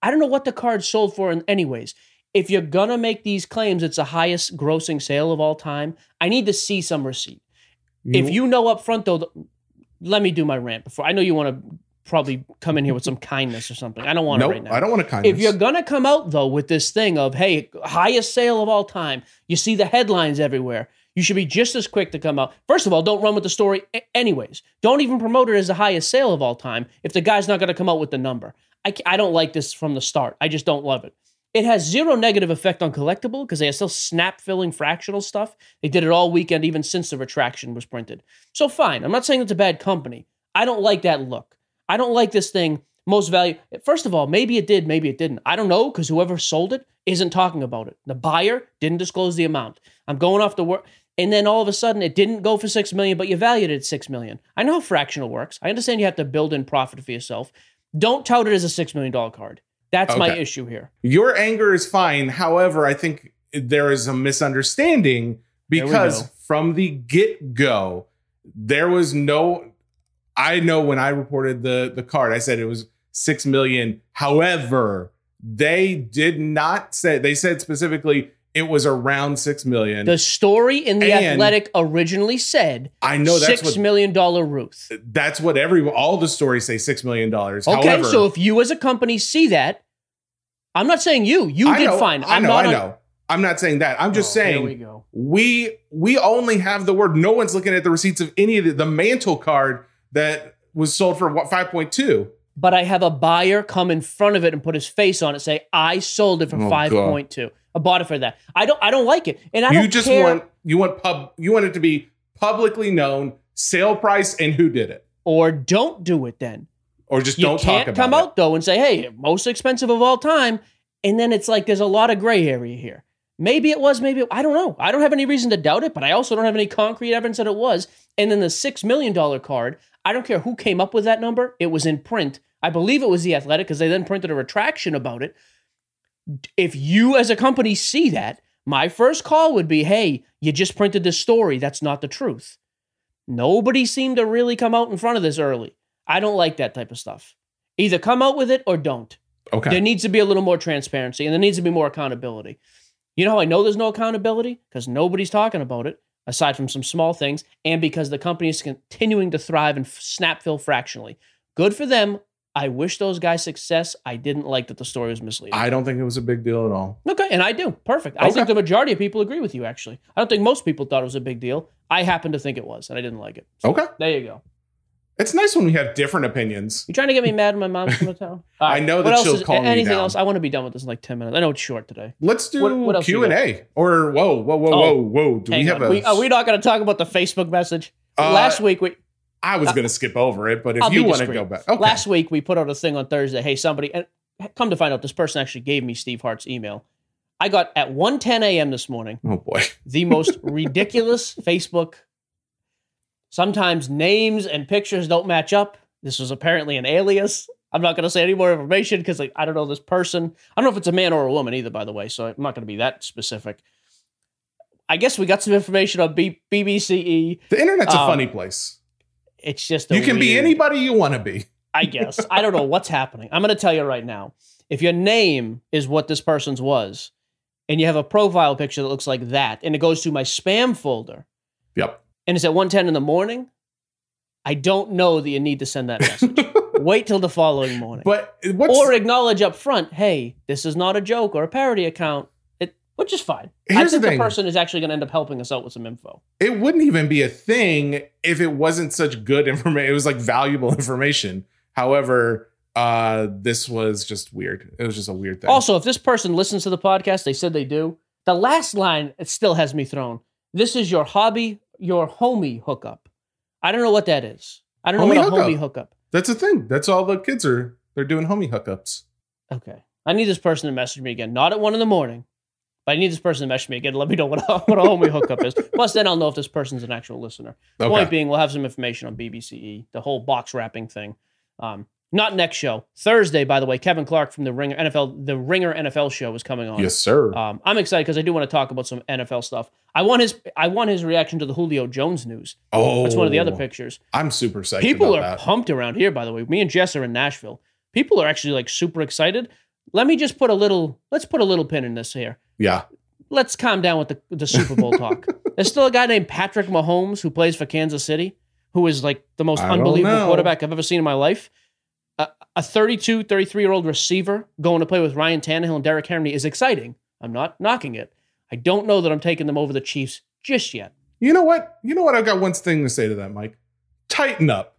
I don't know what the card sold for anyways. If you're going to make these claims, it's the highest grossing sale of all time. I need to see some receipt. If you know up front, though, let me do my rant before. I know you want to probably come in here with some kindness or something. I don't want it right now. I don't want to kindness. If you're going to come out, though, with this thing of, hey, highest sale of all time, you see the headlines everywhere, you should be just as quick to come out. First of all, don't run with the story anyways. Don't even promote it as the highest sale of all time if the guy's not going to come out with the number. I don't like this from the start. I just don't love it. It has zero negative effect on Collectible because they are still snap-filling fractional stuff. They did it all weekend, even since the retraction was printed. So fine. I'm not saying it's a bad company. I don't like that look. I don't like this thing. Most value. First of all, maybe it did, maybe it didn't. I don't know, because whoever sold it isn't talking about it. The buyer didn't disclose the amount. I'm going off the work. And then all of a sudden, it didn't go for $6 million, but you valued it at $6 million. I know how fractional works. I understand you have to build in profit for yourself. Don't tout it as a $6 million card. That's my issue here. Your anger is fine. However, I think there is a misunderstanding because from the get-go, there was no... I know when I reported the card, I said it was $6 million. However, they did not say... They said specifically it was around $6 million. The story in The Athletic originally said $6 million Ruth. That's what all the stories say, $6 million. Okay, however, so if you as a company see that, I'm not saying you did fine. I'm not saying that. I'm just saying we only have the word. No one's looking at the receipts of any of the mantle card that was sold for 5.2. But I have a buyer come in front of it and put his face on it, say, I sold it for 5.2. I bought it for that. I don't like it. And I don't care. You want it to be publicly known, sale price, and who did it. Or don't do it then. Or just don't talk about it. You can't come out though and say, hey, most expensive of all time. And then it's like there's a lot of gray area here. Maybe it was, I don't know. I don't have any reason to doubt it, but I also don't have any concrete evidence that it was. And then the $6 million card, I don't care who came up with that number. It was in print. I believe it was The Athletic because they then printed a retraction about it. If you as a company see that, my first call would be, hey, you just printed this story. That's not the truth. Nobody seemed to really come out in front of this early. I don't like that type of stuff. Either come out with it or don't. Okay. There needs to be a little more transparency and there needs to be more accountability. You know how I know there's no accountability? Because nobody's talking about it, aside from some small things, and because the company is continuing to thrive and snap-fill fractionally. Good for them. I wish those guys success. I didn't like that the story was misleading. I don't think it was a big deal at all. Okay, and I do. Perfect. Okay. I think the majority of people agree with you, actually. I don't think most people thought it was a big deal. I happen to think it was, and I didn't like it. So, okay. There you go. It's nice when we have different opinions. You trying to get me mad when my mom's coming to town? Right. I know that she'll call me down. Anything else? I want to be done with this in like 10 minutes. I know it's short today. Let's do what Q&A. Or whoa. Do we have are we not going to talk about the Facebook message? Last week, I was going to skip over it, but if you want to go back. Okay. Last week, we put out a thing on Thursday. Hey, somebody, and come to find out, this person actually gave me Steve Hart's email. I got at 1:10 a.m. this morning. Oh, boy. The most ridiculous Facebook. Sometimes names and pictures don't match up. This was apparently an alias. I'm not going to say any more information because I don't know this person. I don't know if it's a man or a woman either, by the way, so I'm not going to be that specific. I guess we got some information on BBCE. The internet's a funny place. It's just you can be anybody you want to be. I guess. I don't know what's happening. I'm going to tell you right now. If your name is what this person's was, and you have a profile picture that looks like that, and it goes to my spam folder. Yep. And it's at 1:10 in the morning. I don't know that you need to send that message. Wait till the following morning. Or acknowledge up front, hey, this is not a joke or a parody account, which is fine. Here's the thing. The person is actually going to end up helping us out with some info. It wouldn't even be a thing if it wasn't such good information. It was like valuable information. However, this was just weird. It was just a weird thing. Also, if this person listens to the podcast, they said they do. The last line, it still has me thrown. This is your hobby. Your homie hookup. I don't know what that is. I don't know what a homie hookup. That's a thing. That's all the kids are. They're doing homie hookups. Okay. I need this person to message me again. Not at 1 a.m, but I need this person to message me again. Let me know what a homie hookup is. Plus, then I'll know if this person's an actual listener. Okay. Point being, we'll have some information on BBCE, the whole box wrapping thing. Not next show. Thursday, by the way, Kevin Clark from the Ringer NFL show is coming on. Yes, sir. I'm excited because I do want to talk about some NFL stuff. I want his reaction to the Julio Jones news. Oh, that's one of the other pictures. I'm super psyched. People are pumped around here, by the way. Me and Jess are in Nashville. People are actually like super excited. Let me just put a little. Let's put a little pin in this here. Yeah. Let's calm down with the Super Bowl talk. There's still a guy named Patrick Mahomes who plays for Kansas City, who is like the most unbelievable quarterback I've ever seen in my life. A 32, 33-year-old receiver going to play with Ryan Tannehill and Derrick Henry is exciting. I'm not knocking it. I don't know that I'm taking them over the Chiefs just yet. You know what? I've got one thing to say to that, Mike. Tighten up.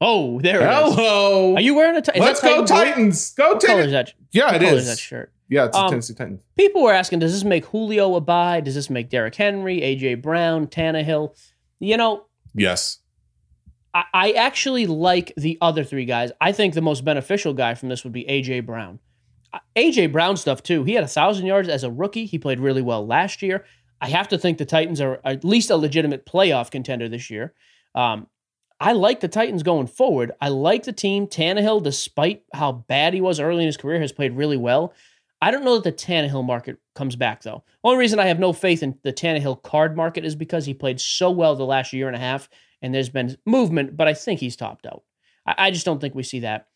Oh, there it is. Hello. Are you wearing a tight? Let's go Titans. Go Titans. Yeah, it is. What color is that shirt? Yeah, it's a Tennessee Titans. People were asking, does this make Julio a buy? Does this make Derrick Henry, A.J. Brown, Tannehill? You know. Yes. I actually like the other three guys. I think the most beneficial guy from this would be A.J. Brown. A.J. Brown stuff, too. He had 1,000 yards as a rookie. He played really well last year. I have to think the Titans are at least a legitimate playoff contender this year. I like the Titans going forward. I like the team. Tannehill, despite how bad he was early in his career, has played really well. I don't know that the Tannehill market comes back, though. Only reason I have no faith in the Tannehill card market is because he played so well the last year and a half. And there's been movement, but I think he's topped out. I just don't think we see that.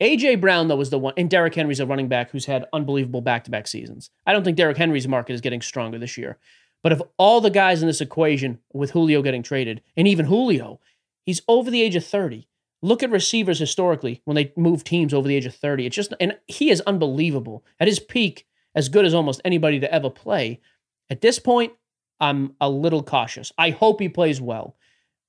A.J. Brown, though, is the one, and Derrick Henry's a running back who's had unbelievable back-to-back seasons. I don't think Derrick Henry's market is getting stronger this year. But of all the guys in this equation, with Julio getting traded, and even Julio, he's over the age of 30. Look at receivers historically when they move teams over the age of 30. It's just, and he is unbelievable. At his peak, as good as almost anybody to ever play. At this point, I'm a little cautious. I hope he plays well.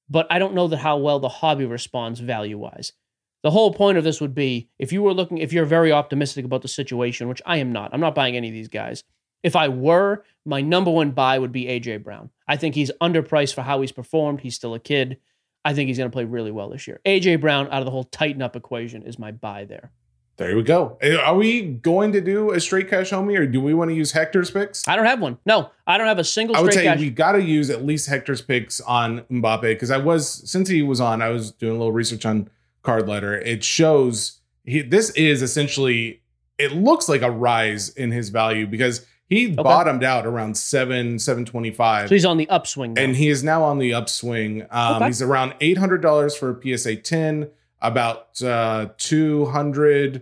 But I don't know that how well the hobby responds value-wise. The whole point of this would be, if you're very optimistic about the situation, which I am not. I'm not buying any of these guys. If I were, my number one buy would be A.J. Brown. I think he's underpriced for how he's performed. He's still a kid. I think he's going to play really well this year. A.J. Brown, out of the whole tighten-up equation, is my buy there. There we go. Are we going to do a straight cash homie, or do we want to use Hector's picks? I don't have one. No, I don't have a single straight cash. I would say we got to use at least Hector's picks on Mbappe, because since he was on, I was doing a little research on Card Ladder. It shows this is essentially, it looks like a rise in his value because he bottomed out around 725. So he's on the upswing now. And he is now on the upswing. He's around $800 for a PSA 10. About $200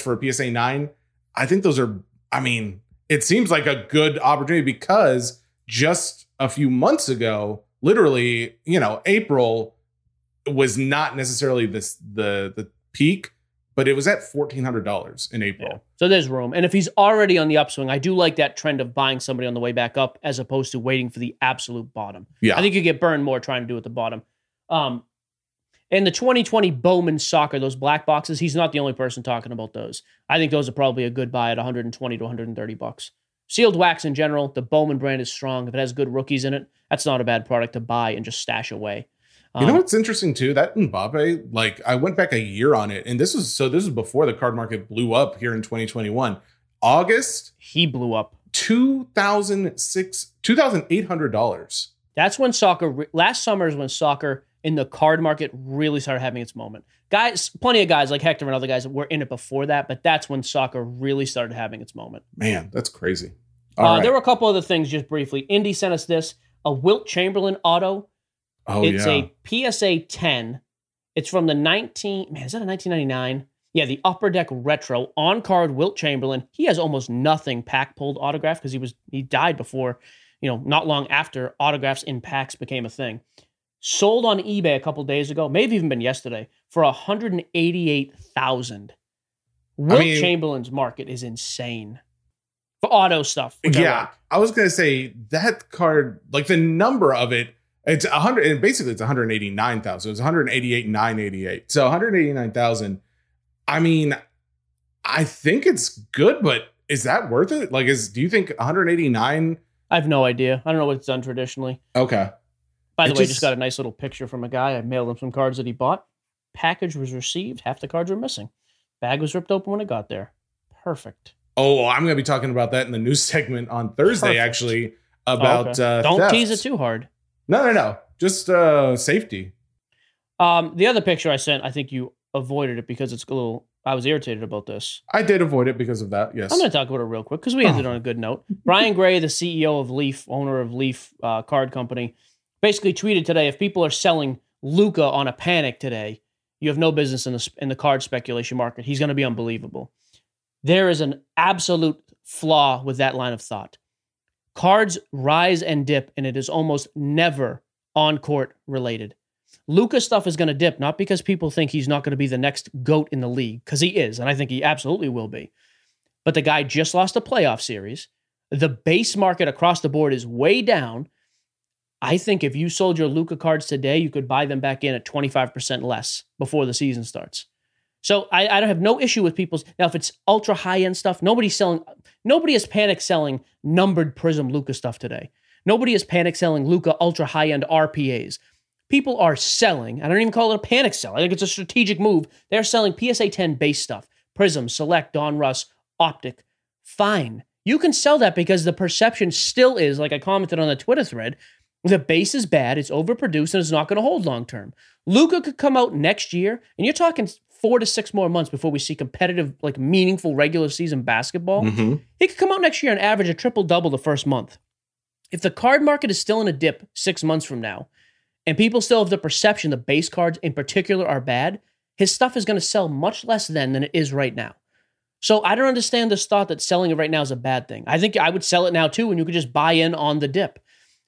for a PSA 9. I think those are, it seems like a good opportunity because just a few months ago, literally, April was not necessarily this the peak, but it was at $1,400 in April. Yeah. So there's room. And if he's already on the upswing, I do like that trend of buying somebody on the way back up as opposed to waiting for the absolute bottom. Yeah. I think you get burned more trying to do at the bottom. And the 2020 Bowman soccer, those black boxes, he's not the only person talking about those. I think those are probably a good buy at $120 to $130. Sealed wax in general, the Bowman brand is strong. If it has good rookies in it, that's not a bad product to buy and just stash away. You know what's interesting too? That Mbappe, I went back a year on it, and this was before the card market blew up here in 2021. August, he blew up $2,800. That's when soccer, last summer is when soccer in the card market really started having its moment. Guys, plenty of guys like Hector and other guys were in it before that, but that's when soccer really started having its moment. Man, that's crazy. All right. There were a couple other things just briefly. Indy sent us this, a Wilt Chamberlain auto. Oh, it's a PSA 10. It's from the 1999? Yeah, the Upper Deck Retro on-card Wilt Chamberlain. He has almost nothing pack-pulled autograph because he died before, not long after autographs in packs became a thing. Sold on eBay a couple days ago, maybe even been yesterday, for $188,000. Wilt Chamberlain's market is insane for auto stuff. Yeah, I was gonna say that card, the number of it, it's 100, and basically it's 189,000. It's 188,988. So 189,000. I think it's good, but is that worth it? Do you think 189? I have no idea. I don't know what it's done traditionally. Okay. By the way, I just got a nice little picture from a guy. I mailed him some cards that he bought. package was received, half the cards were missing. Bag was ripped open when it got there. Perfect. Oh, I'm going to be talking about that in the news segment on Thursday, actually, about Don't theft. Tease it too hard. No. Just safety. The other picture I sent, I think you avoided it because it's a little... I was irritated about this. I did avoid it because of that, yes. I'm going to talk about it real quick because we ended on a good note. Brian Gray, the CEO of Leaf, owner of Leaf Card Company, basically tweeted today, if people are selling Luca on a panic today, you have no business in the card speculation market. He's going to be unbelievable. There is an absolute flaw with that line of thought. Cards rise and dip, and it is almost never on-court related. Luka stuff is going to dip, not because people think he's not going to be the next GOAT in the league, because he is, and I think he absolutely will be. But the guy just lost a playoff series. The base market across the board is way down. I think if you sold your Luka cards today, you could buy them back in at 25% less before the season starts. So I don't have no issue with people's... Now, if it's ultra high-end stuff, nobody is panic selling numbered Prism Luka stuff today. Nobody is panic selling Luka ultra high-end RPAs. People are selling, I don't even call it a panic sell. I think it's a strategic move. They're selling PSA 10 base stuff, Prism, Select, Don Russ, Optic. Fine. You can sell that because the perception still is, like I commented on the Twitter thread, the base is bad, it's overproduced, and it's not going to hold long-term. Luka could come out next year, and you're talking 4 to 6 more months before we see competitive, like meaningful regular season basketball. Mm-hmm. He could come out next year and average a triple-double the first month. If the card market is still in a dip 6 months from now, and people still have the perception the base cards in particular are bad, his stuff is going to sell much less then than it is right now. So I don't understand this thought that selling it right now is a bad thing. I think I would sell it now too, and you could just buy in on the dip.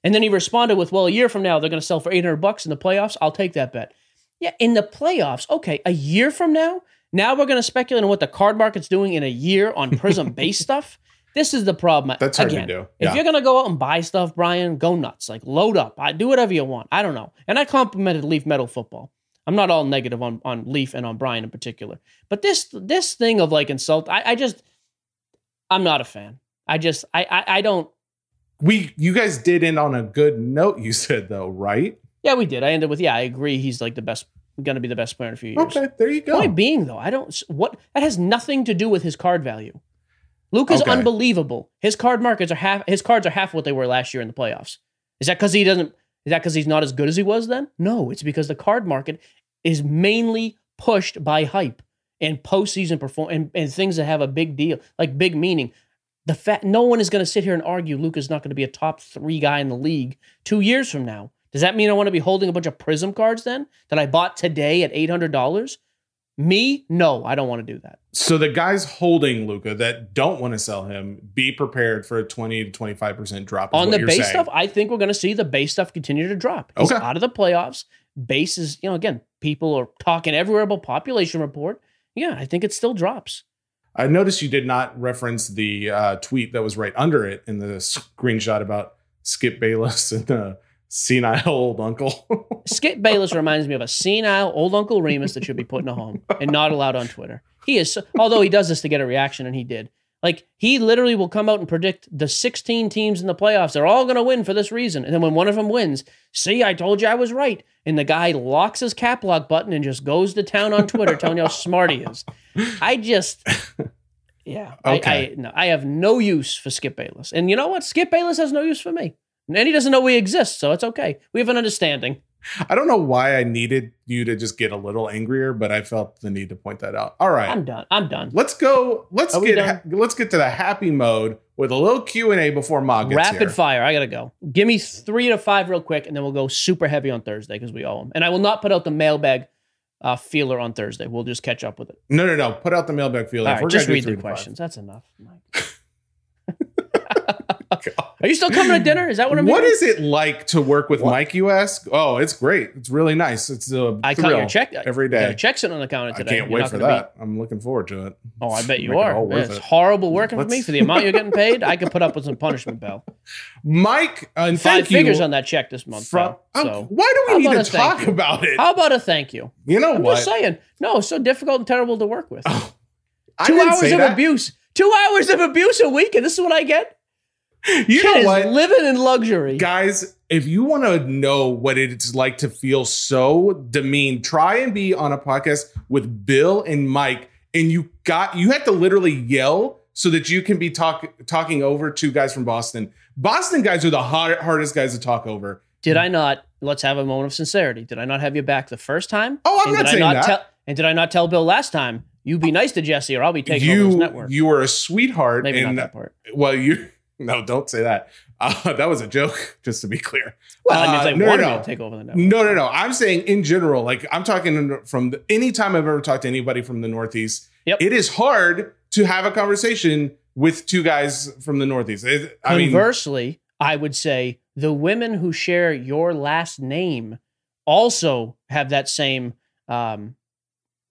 And then he responded with, well, a year from now, they're going to sell for $800 in the playoffs. I'll take that bet. Yeah, in the playoffs. Okay, a year from now? Now we're going to speculate on what the card market's doing in a year on Prism-based stuff? This is the problem. That's hard to do. Yeah. If you're going to go out and buy stuff, Brian, go nuts. Like, load up. Do whatever you want. I don't know. And I complimented Leaf Metal Football. I'm not all negative on Leaf and on Brian in particular. But this thing of, like, insult, I'm not a fan. I don't. You guys did end on a good note, you said, though, right? Yeah, we did. I ended with, yeah, I agree. He's, like, going to be the best player in a few years. Okay, there you go. Point being, though, that has nothing to do with his card value. Luka's unbelievable. His cards are half what they were last year in the playoffs. Is that because he's not as good as he was then? No, it's because the card market is mainly pushed by hype and postseason and things that have a big deal, like big meaning. No one is going to sit here and argue Luka's not going to be a top 3 guy in the league 2 years from now. Does that mean I want to be holding a bunch of Prism cards then that I bought today at $800? Me? No, I don't want to do that. So the guys holding Luka that don't want to sell him, be prepared for a 20 to 25% drop. On the base stuff, I think we're going to see the base stuff continue to drop. It's out of the playoffs. Base is, again, people are talking everywhere about population report. Yeah, I think it still drops. I noticed you did not reference the tweet that was right under it in the screenshot about Skip Bayless and the senile old uncle. Skip Bayless reminds me of a senile old Uncle Remus that should be put in a home and not allowed on Twitter. He is, although he does this to get a reaction, and he did. Like, he literally will come out and predict the 16 teams in the playoffs. They're all going to win for this reason. And then when one of them wins, see, I told you I was right. And the guy locks his cap lock button and just goes to town on Twitter telling you how smart he is. I have no use for Skip Bayless. And you know what? Skip Bayless has no use for me. And he doesn't know we exist, so it's okay. We have an understanding. I don't know why I needed you to just get a little angrier, but I felt the need to point that out. All right. I'm done. Let's go. Let's get to the happy mode with a little Q&A before Mog gets here. Rapid fire. I got to go. Give me 3 to 5 real quick, and then we'll go super heavy on Thursday because we owe them. And I will not put out the mailbag feeler on Thursday. We'll just catch up with it. No. Put out the mailbag feeler. All right, just read the questions. That's enough. Are you still coming to dinner? Is that what I'm doing? What is it like to work with Mike, you ask? Oh, it's great. It's really nice. It's a I cut your check every day. Your check's sitting on the counter today. I can't wait for that. I'm looking forward to it. Oh, I bet you are. It's horrible working for me for the amount you're getting paid. I could put up with some punishment, Bill. Mike, and 5 figures on that check this month. Why do we need to talk about it? How about a thank you? You know I'm what? I'm just saying. No, it's so difficult and terrible to work with. Oh, 2 hours of abuse. 2 hours of abuse a week, and this is what I get? You Kid know what? Living in luxury. Guys, If you want to know what it's like to feel so demeaned, try and be on a podcast with Bill and Mike, and you have to literally yell so that you can be talking over two guys from Boston. Boston guys are the hardest guys to talk over. Did I not? Let's have a moment of sincerity. Did I not have you back the first time? Oh, I'm not saying that. And did I not tell Bill last time, you be nice to Jesse or I'll be taking over his network? You were a sweetheart. Maybe not that part. Well, no, don't say that. That was a joke, just to be clear. Well, I mean, they wanted to take over the network. No. I'm saying in general, like I'm talking from any time I've ever talked to anybody from the Northeast, yep. It is hard to have a conversation with two guys from the Northeast. Conversely, I would say the women who share your last name also have that same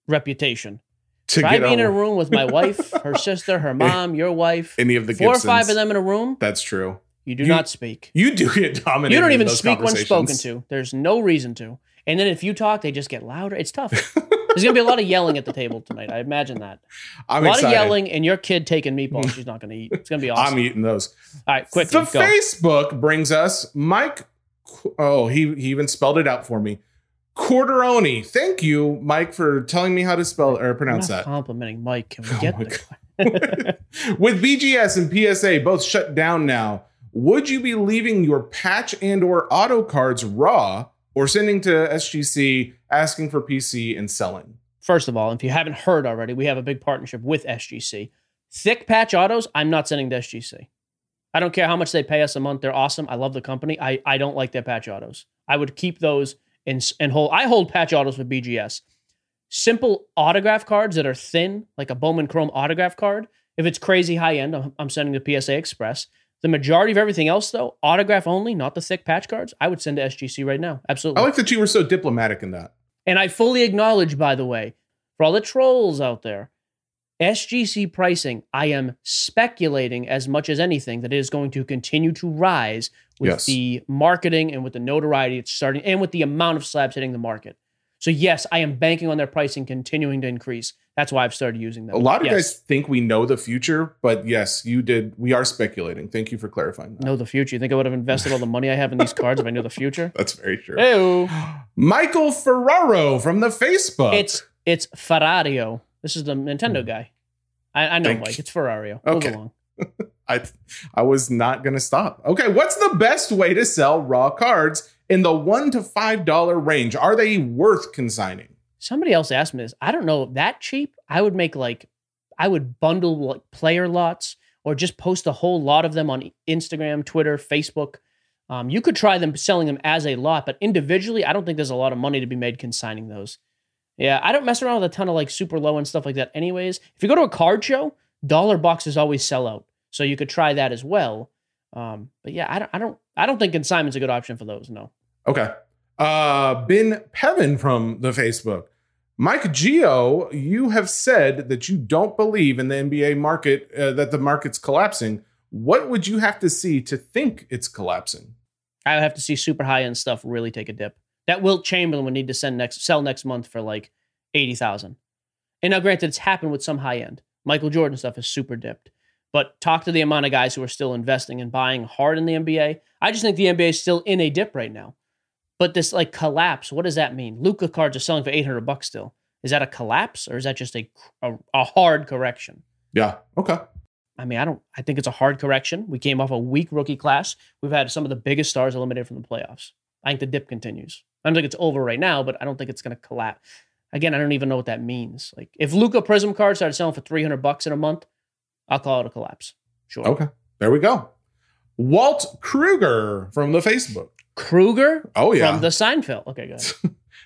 reputation. Try being in a room with my wife, her sister, her mom, your wife, any of the four Gibsons. Or five of them in a room. That's true. You do not speak. You do get dominated. You don't even speak when spoken to. There's no reason to. And then if you talk, they just get louder. It's tough. There's going to be a lot of yelling at the table tonight. I imagine that. I'm excited. Of yelling and your kid taking meatballs she's not going to eat. It's going to be awesome. I'm eating those. All right, quickly, go. Facebook brings us Mike. Oh, he even spelled it out for me. Corderoni. Thank you, Mike, for telling me how to spell or pronounce that. Complimenting Mike. Can we get there? With BGS and PSA both shut down now, would you be leaving your patch and or auto cards raw or sending to SGC, asking for PC and selling? First of all, if you haven't heard already, we have a big partnership with SGC. Thick patch autos, I'm not sending to SGC. I don't care how much they pay us a month. They're awesome. I love the company. I don't like their patch autos. I would keep those and hold patch autos with BGS. Simple autograph cards that are thin, like a Bowman Chrome autograph card. If it's crazy high end, I'm sending to PSA Express. The majority of everything else, though, autograph only, not the thick patch cards, I would send to SGC right now. Absolutely. I like that you were so diplomatic in that. And I fully acknowledge, by the way, for all the trolls out there, SGC pricing, I am speculating as much as anything that it is going to continue to rise with the marketing and with the notoriety it's starting and with the amount of slabs hitting the market. So yes, I am banking on their pricing continuing to increase. That's why I've started using them. A lot of guys think we know the future, but yes, you did. We are speculating. Thank you for clarifying that. Know the future. You think I would have invested all the money I have in these cards if I knew the future? That's very true. Hey-o. Michael Ferraro from the Facebook. It's Ferrario. This is the Nintendo guy. I know, Mike. It's Ferrario. Okay. Move along. I was not going to stop. Okay, what's the best way to sell raw cards in the $1 to $5 range? Are they worth consigning? Somebody else asked me this. I don't know, that cheap. I would bundle like player lots or just post a whole lot of them on Instagram, Twitter, Facebook. You could try them selling them as a lot, but individually, I don't think there's a lot of money to be made consigning those. Yeah, I don't mess around with a ton of like super low and stuff like that anyways. If you go to a card show, dollar boxes always sell out. So you could try that as well. But yeah, I don't think consignment's a good option for those. No. Okay. Ben Pevin from the Facebook. Mike Geo, you have said that you don't believe in the NBA market, that the market's collapsing. What would you have to see to think it's collapsing? I would have to see super high-end stuff really take a dip. That Wilt Chamberlain would need to sell next month for like $80,000. And now granted, it's happened with some high-end. Michael Jordan stuff is super dipped. But talk to the amount of guys who are still investing and buying hard in the NBA. I just think the NBA is still in a dip right now. But this like collapse, what does that mean? Luca cards are selling for $800 still. Is that a collapse or is that just a hard correction? Yeah. Okay. I mean, I think it's a hard correction. We came off a weak rookie class. We've had some of the biggest stars eliminated from the playoffs. I think the dip continues. I don't think it's over right now, but I don't think it's going to collapse. Again, I don't even know what that means. Like if Luca Prism cards started selling for $300 in a month, I'll call it a collapse. Sure. Okay. There we go. Walt Kruger from the Facebook. Kruger? Oh, yeah. From the Seinfeld. Okay, go ahead.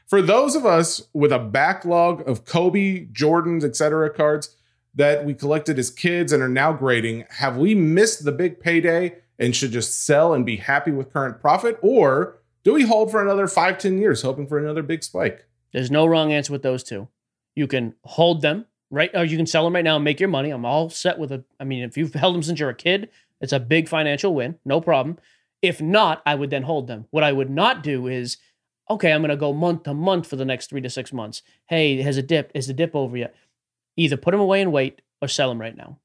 For those of us with a backlog of Kobe, Jordans, etc. cards that we collected as kids and are now grading, have we missed the big payday and should just sell and be happy with current profit? Or do we hold for another 5-10 years hoping for another big spike? There's no wrong answer with those two. You can hold them, right? Or you can sell them right now and make your money. I'm all set with if you've held them since you're a kid, it's a big financial win. No problem. If not, I would then hold them. What I would not do is, okay, I'm going to go month to month for the next 3 to 6 months. Hey, has it dipped? Is the dip over yet? Either put them away and wait or sell them right now.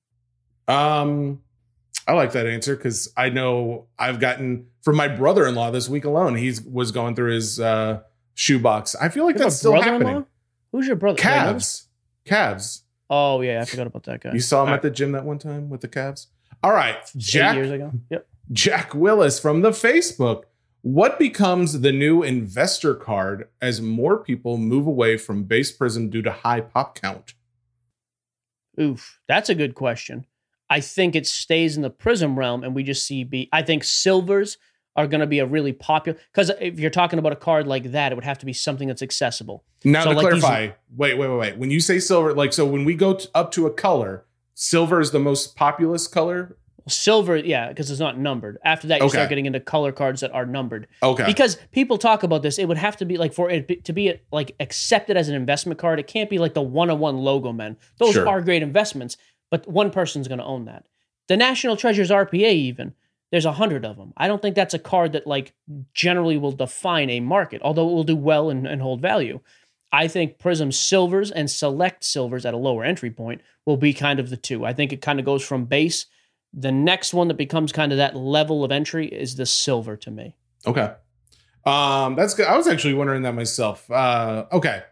I like that answer because I know I've gotten from my brother-in-law this week alone. He was going through his shoebox. I feel like that's still happening. Who's your brother? Cavs. Cavs. Oh, yeah. I forgot about that guy. You saw him at the gym that one time with the Cavs? All right. Jack, 8 years ago. Yep. Jack Willis from the Facebook. What becomes the new investor card as more people move away from base Prism due to high pop count? Oof. That's a good question. I think it stays in the Prism realm and we just see I think silvers are going to be a really popular, because if you're talking about a card like that, it would have to be something that's accessible. Now to clarify, wait. When you say silver, when we go up to a color, silver is the most populous color? Silver, yeah, because it's not numbered. After that, you start getting into color cards that are numbered. Okay. Because people talk about this, it would have to be for it to be accepted as an investment card. It can't be the one-on-one logo men. Those are great investments, but one person's going to own that. The National Treasures RPA even, there's 100 of them. I don't think that's a card that generally will define a market, although it will do well and hold value. I think Prism Silvers and Select Silvers at a lower entry point will be kind of the two. I think it kind of goes from base. The next one that becomes kind of that level of entry is the silver to me. Okay. That's good. I was actually wondering that myself. Okay.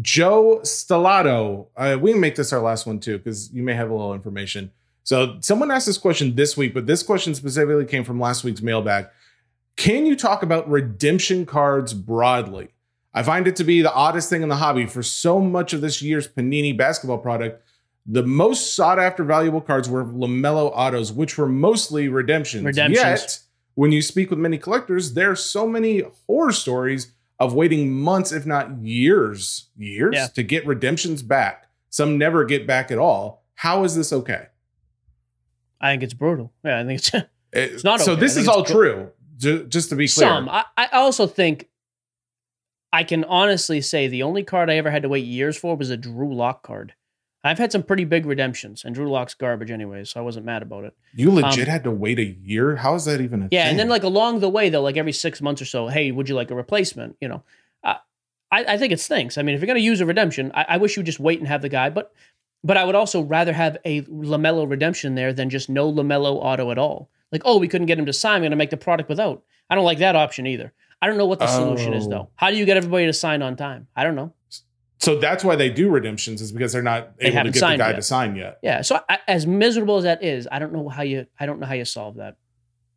Joe Stellato. We can make this our last one too, because you may have a little information. So someone asked this question this week, but this question specifically came from last week's mailbag. Can you talk about redemption cards broadly? I find it to be the oddest thing in the hobby. For so much of this year's Panini basketball product, the most sought-after valuable cards were LaMelo autos, which were mostly redemptions. Yet, when you speak with many collectors, there are so many horror stories of waiting months, if not years to get redemptions back. Some never get back at all. How is this okay? I think it's brutal. Yeah, I think it's not okay. So this is all true, just to be clear. Some. I also think I can honestly say the only card I ever had to wait years for was a Drew Lock card. I've had some pretty big redemptions, and Drew Lock's garbage anyway, so I wasn't mad about it. You legit had to wait a year? How is that even a thing? Yeah, and then along the way, though, every 6 months or so, hey, would you like a replacement? You know, I think it stinks. I mean, if you're going to use a redemption, I wish you just wait and have the guy, but I would also rather have a LaMelo redemption there than just no LaMelo auto at all. We couldn't get him to sign, I'm going to make the product without. I don't like that option either. I don't know what the solution is, though. How do you get everybody to sign on time? I don't know. So that's why they do redemptions, is because they're not able to get the guy to sign yet. Yeah. So as miserable as that is, I don't know how you solve that.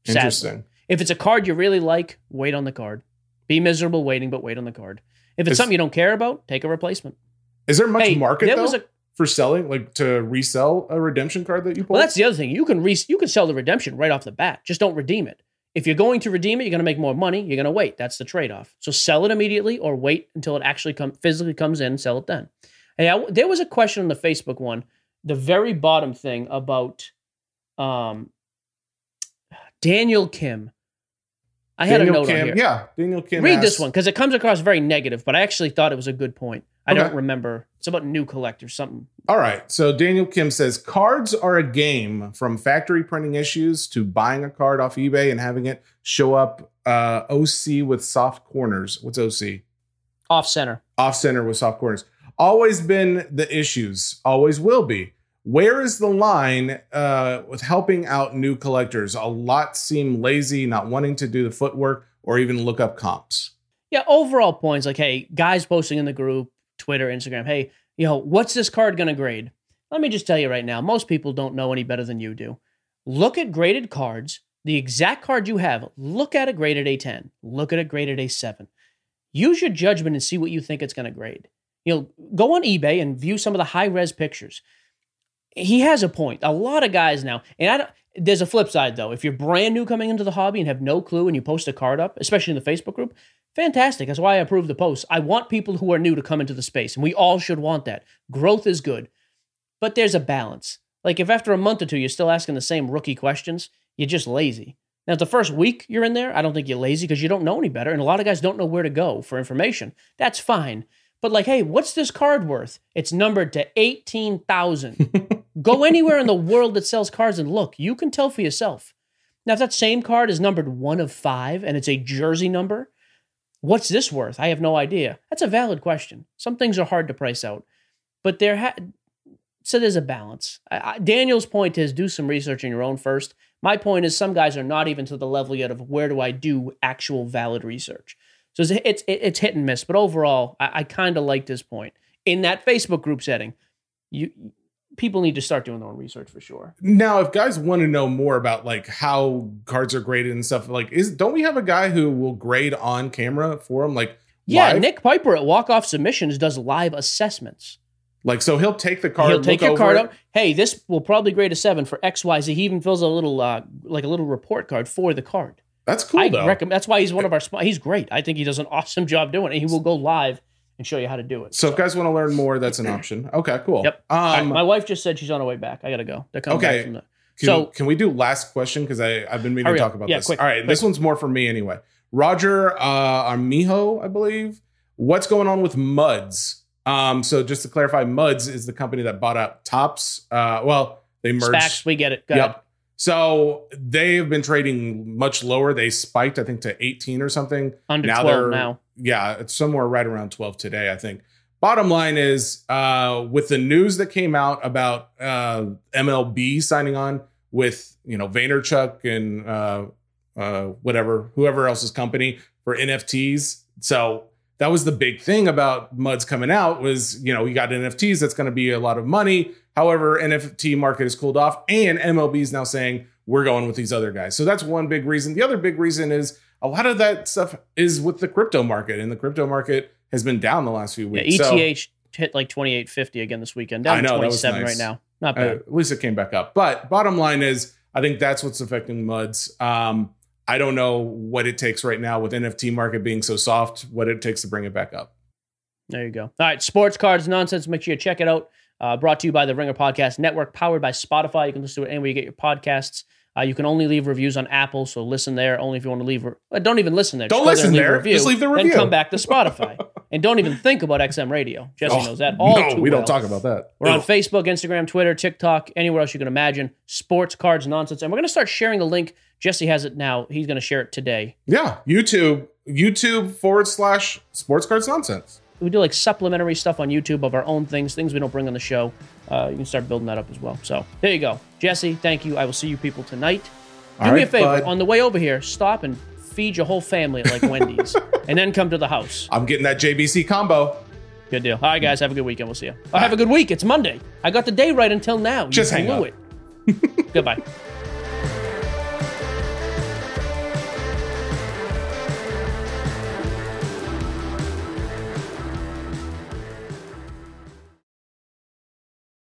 Sadly. Interesting. If it's a card you really like, wait on the card. Be miserable waiting, but wait on the card. If it's something you don't care about, take a replacement. Is there much market though for selling, to resell a redemption card that you pulled? Well, that's the other thing. You can sell the redemption right off the bat. Just don't redeem it. If you're going to redeem it, you're going to make more money. You're going to wait. That's the trade-off. So sell it immediately or wait until it actually physically comes in and sell it then. Hey, there was a question on the Facebook one, the very bottom thing about Daniel Kim. I had a note on here. Yeah, Daniel Kim. Read this one because it comes across very negative, but I actually thought it was a good point. I don't remember. It's about new collectors, something. All right. So Daniel Kim says, cards are a game, from factory printing issues to buying a card off eBay and having it show up OC with soft corners. What's OC? Off-center. Off-center with soft corners. Always been the issues. Always will be. Where is the line with helping out new collectors? A lot seem lazy, not wanting to do the footwork or even look up comps. Yeah, overall points hey, guys posting in the group, Twitter, Instagram, hey, what's this card going to grade? Let me just tell you right now, most people don't know any better than you do. Look at graded cards, the exact card you have. Look at it graded A10. Look at it graded A7. Use your judgment and see what you think it's going to grade. Go on eBay and view some of the high-res pictures. He has a point. A lot of guys now, and there's a flip side, though. If you're brand new coming into the hobby and have no clue and you post a card up, especially in the Facebook group, fantastic. That's why I approve the posts. I want people who are new to come into the space, and we all should want that. Growth is good, but there's a balance. If after a month or two you're still asking the same rookie questions, you're just lazy. Now, if the first week you're in there, I don't think you're lazy because you don't know any better, and a lot of guys don't know where to go for information. That's fine. But hey, what's this card worth? It's numbered to 18,000. Go anywhere in the world that sells cards and look. You can tell for yourself. Now, if that same card is numbered 1 of 5 and it's a jersey number, what's this worth? I have no idea. That's a valid question. Some things are hard to price out. But So there's a balance. Daniel's point is do some research on your own first. My point is some guys are not even to the level yet of where do I do actual valid research. So it's hit and miss. But overall, I kind of like this point. In that Facebook group setting, people need to start doing their own research for sure. Now, if guys want to know more about like how cards are graded and stuff, like don't we have a guy who will grade on camera for them? Like, yeah, live? Nick Piper at Walk Off Submissions does live assessments. Like, so he'll take the card. He'll take your card up. Hey, this will probably grade a 7 for X, Y, Z. He even fills a little like a little report card for the card. That's cool. I recommend. That's why he's one of our. He's great. I think he does an awesome job doing it. He will go live and show you how to do it. So if guys want to learn more, that's an option. Okay, cool. Yep. Right, my wife just said she's on her way back. I got to go. They're coming back from the... So can we do last question? Because I've been meaning to talk about this. Quick, all right, quick. This one's more for me anyway. Roger Armijo, I believe. What's going on with Muds? So just to clarify, Muds is the company that bought out Topps. Well, they merged. SPACs, we get it. Go ahead. So they have been trading much lower. They spiked, I think, to 18 or something. Under 12 now. Yeah, it's somewhere right around 12 today, I think. Bottom line is, with the news that came out about MLB signing on with, Vaynerchuk and whoever else's company for NFTs. So that was the big thing about Muds coming out was, you got NFTs. That's going to be a lot of money. However, NFT market has cooled off and MLB is now saying we're going with these other guys. So that's one big reason. The other big reason is a lot of that stuff is with the crypto market, and the crypto market has been down the last few weeks. Yeah, ETH hit like 28.50 again this weekend. Down to 27 right now. Not bad. At least it came back up. But bottom line is, I think that's what's affecting Muds. I don't know what it takes right now with NFT market being so soft, what it takes to bring it back up. There you go. All right. Sports Cards Nonsense. Make sure you check it out. Brought to you by the Ringer Podcast Network, powered by Spotify. You can listen to it anywhere you get your podcasts. You can only leave reviews on Apple, so listen there only if you want to leave. Don't even listen there. Don't listen there. Just leave the review. Then come back to Spotify. And don't even think about XM Radio. Jesse knows that all too well. No, we don't talk about that. We're on Facebook, Instagram, Twitter, TikTok, anywhere else you can imagine. Sports, Cards, Nonsense. And we're going to start sharing the link. Jesse has it now. He's going to share it today. Yeah, YouTube.com/Sports Cards Nonsense. We do like supplementary stuff on YouTube of our own things we don't bring on the show. You can start building that up as well. So there you go. Jesse, thank you. I will see you people tonight. Do me a favor. On the way over here, stop and feed your whole family at like Wendy's and then come to the house. I'm getting that JBC combo. Good deal. All right, guys. Have a good weekend. We'll see you. Oh, have a good week. It's Monday. I got the day right until now. Just hang on. Goodbye.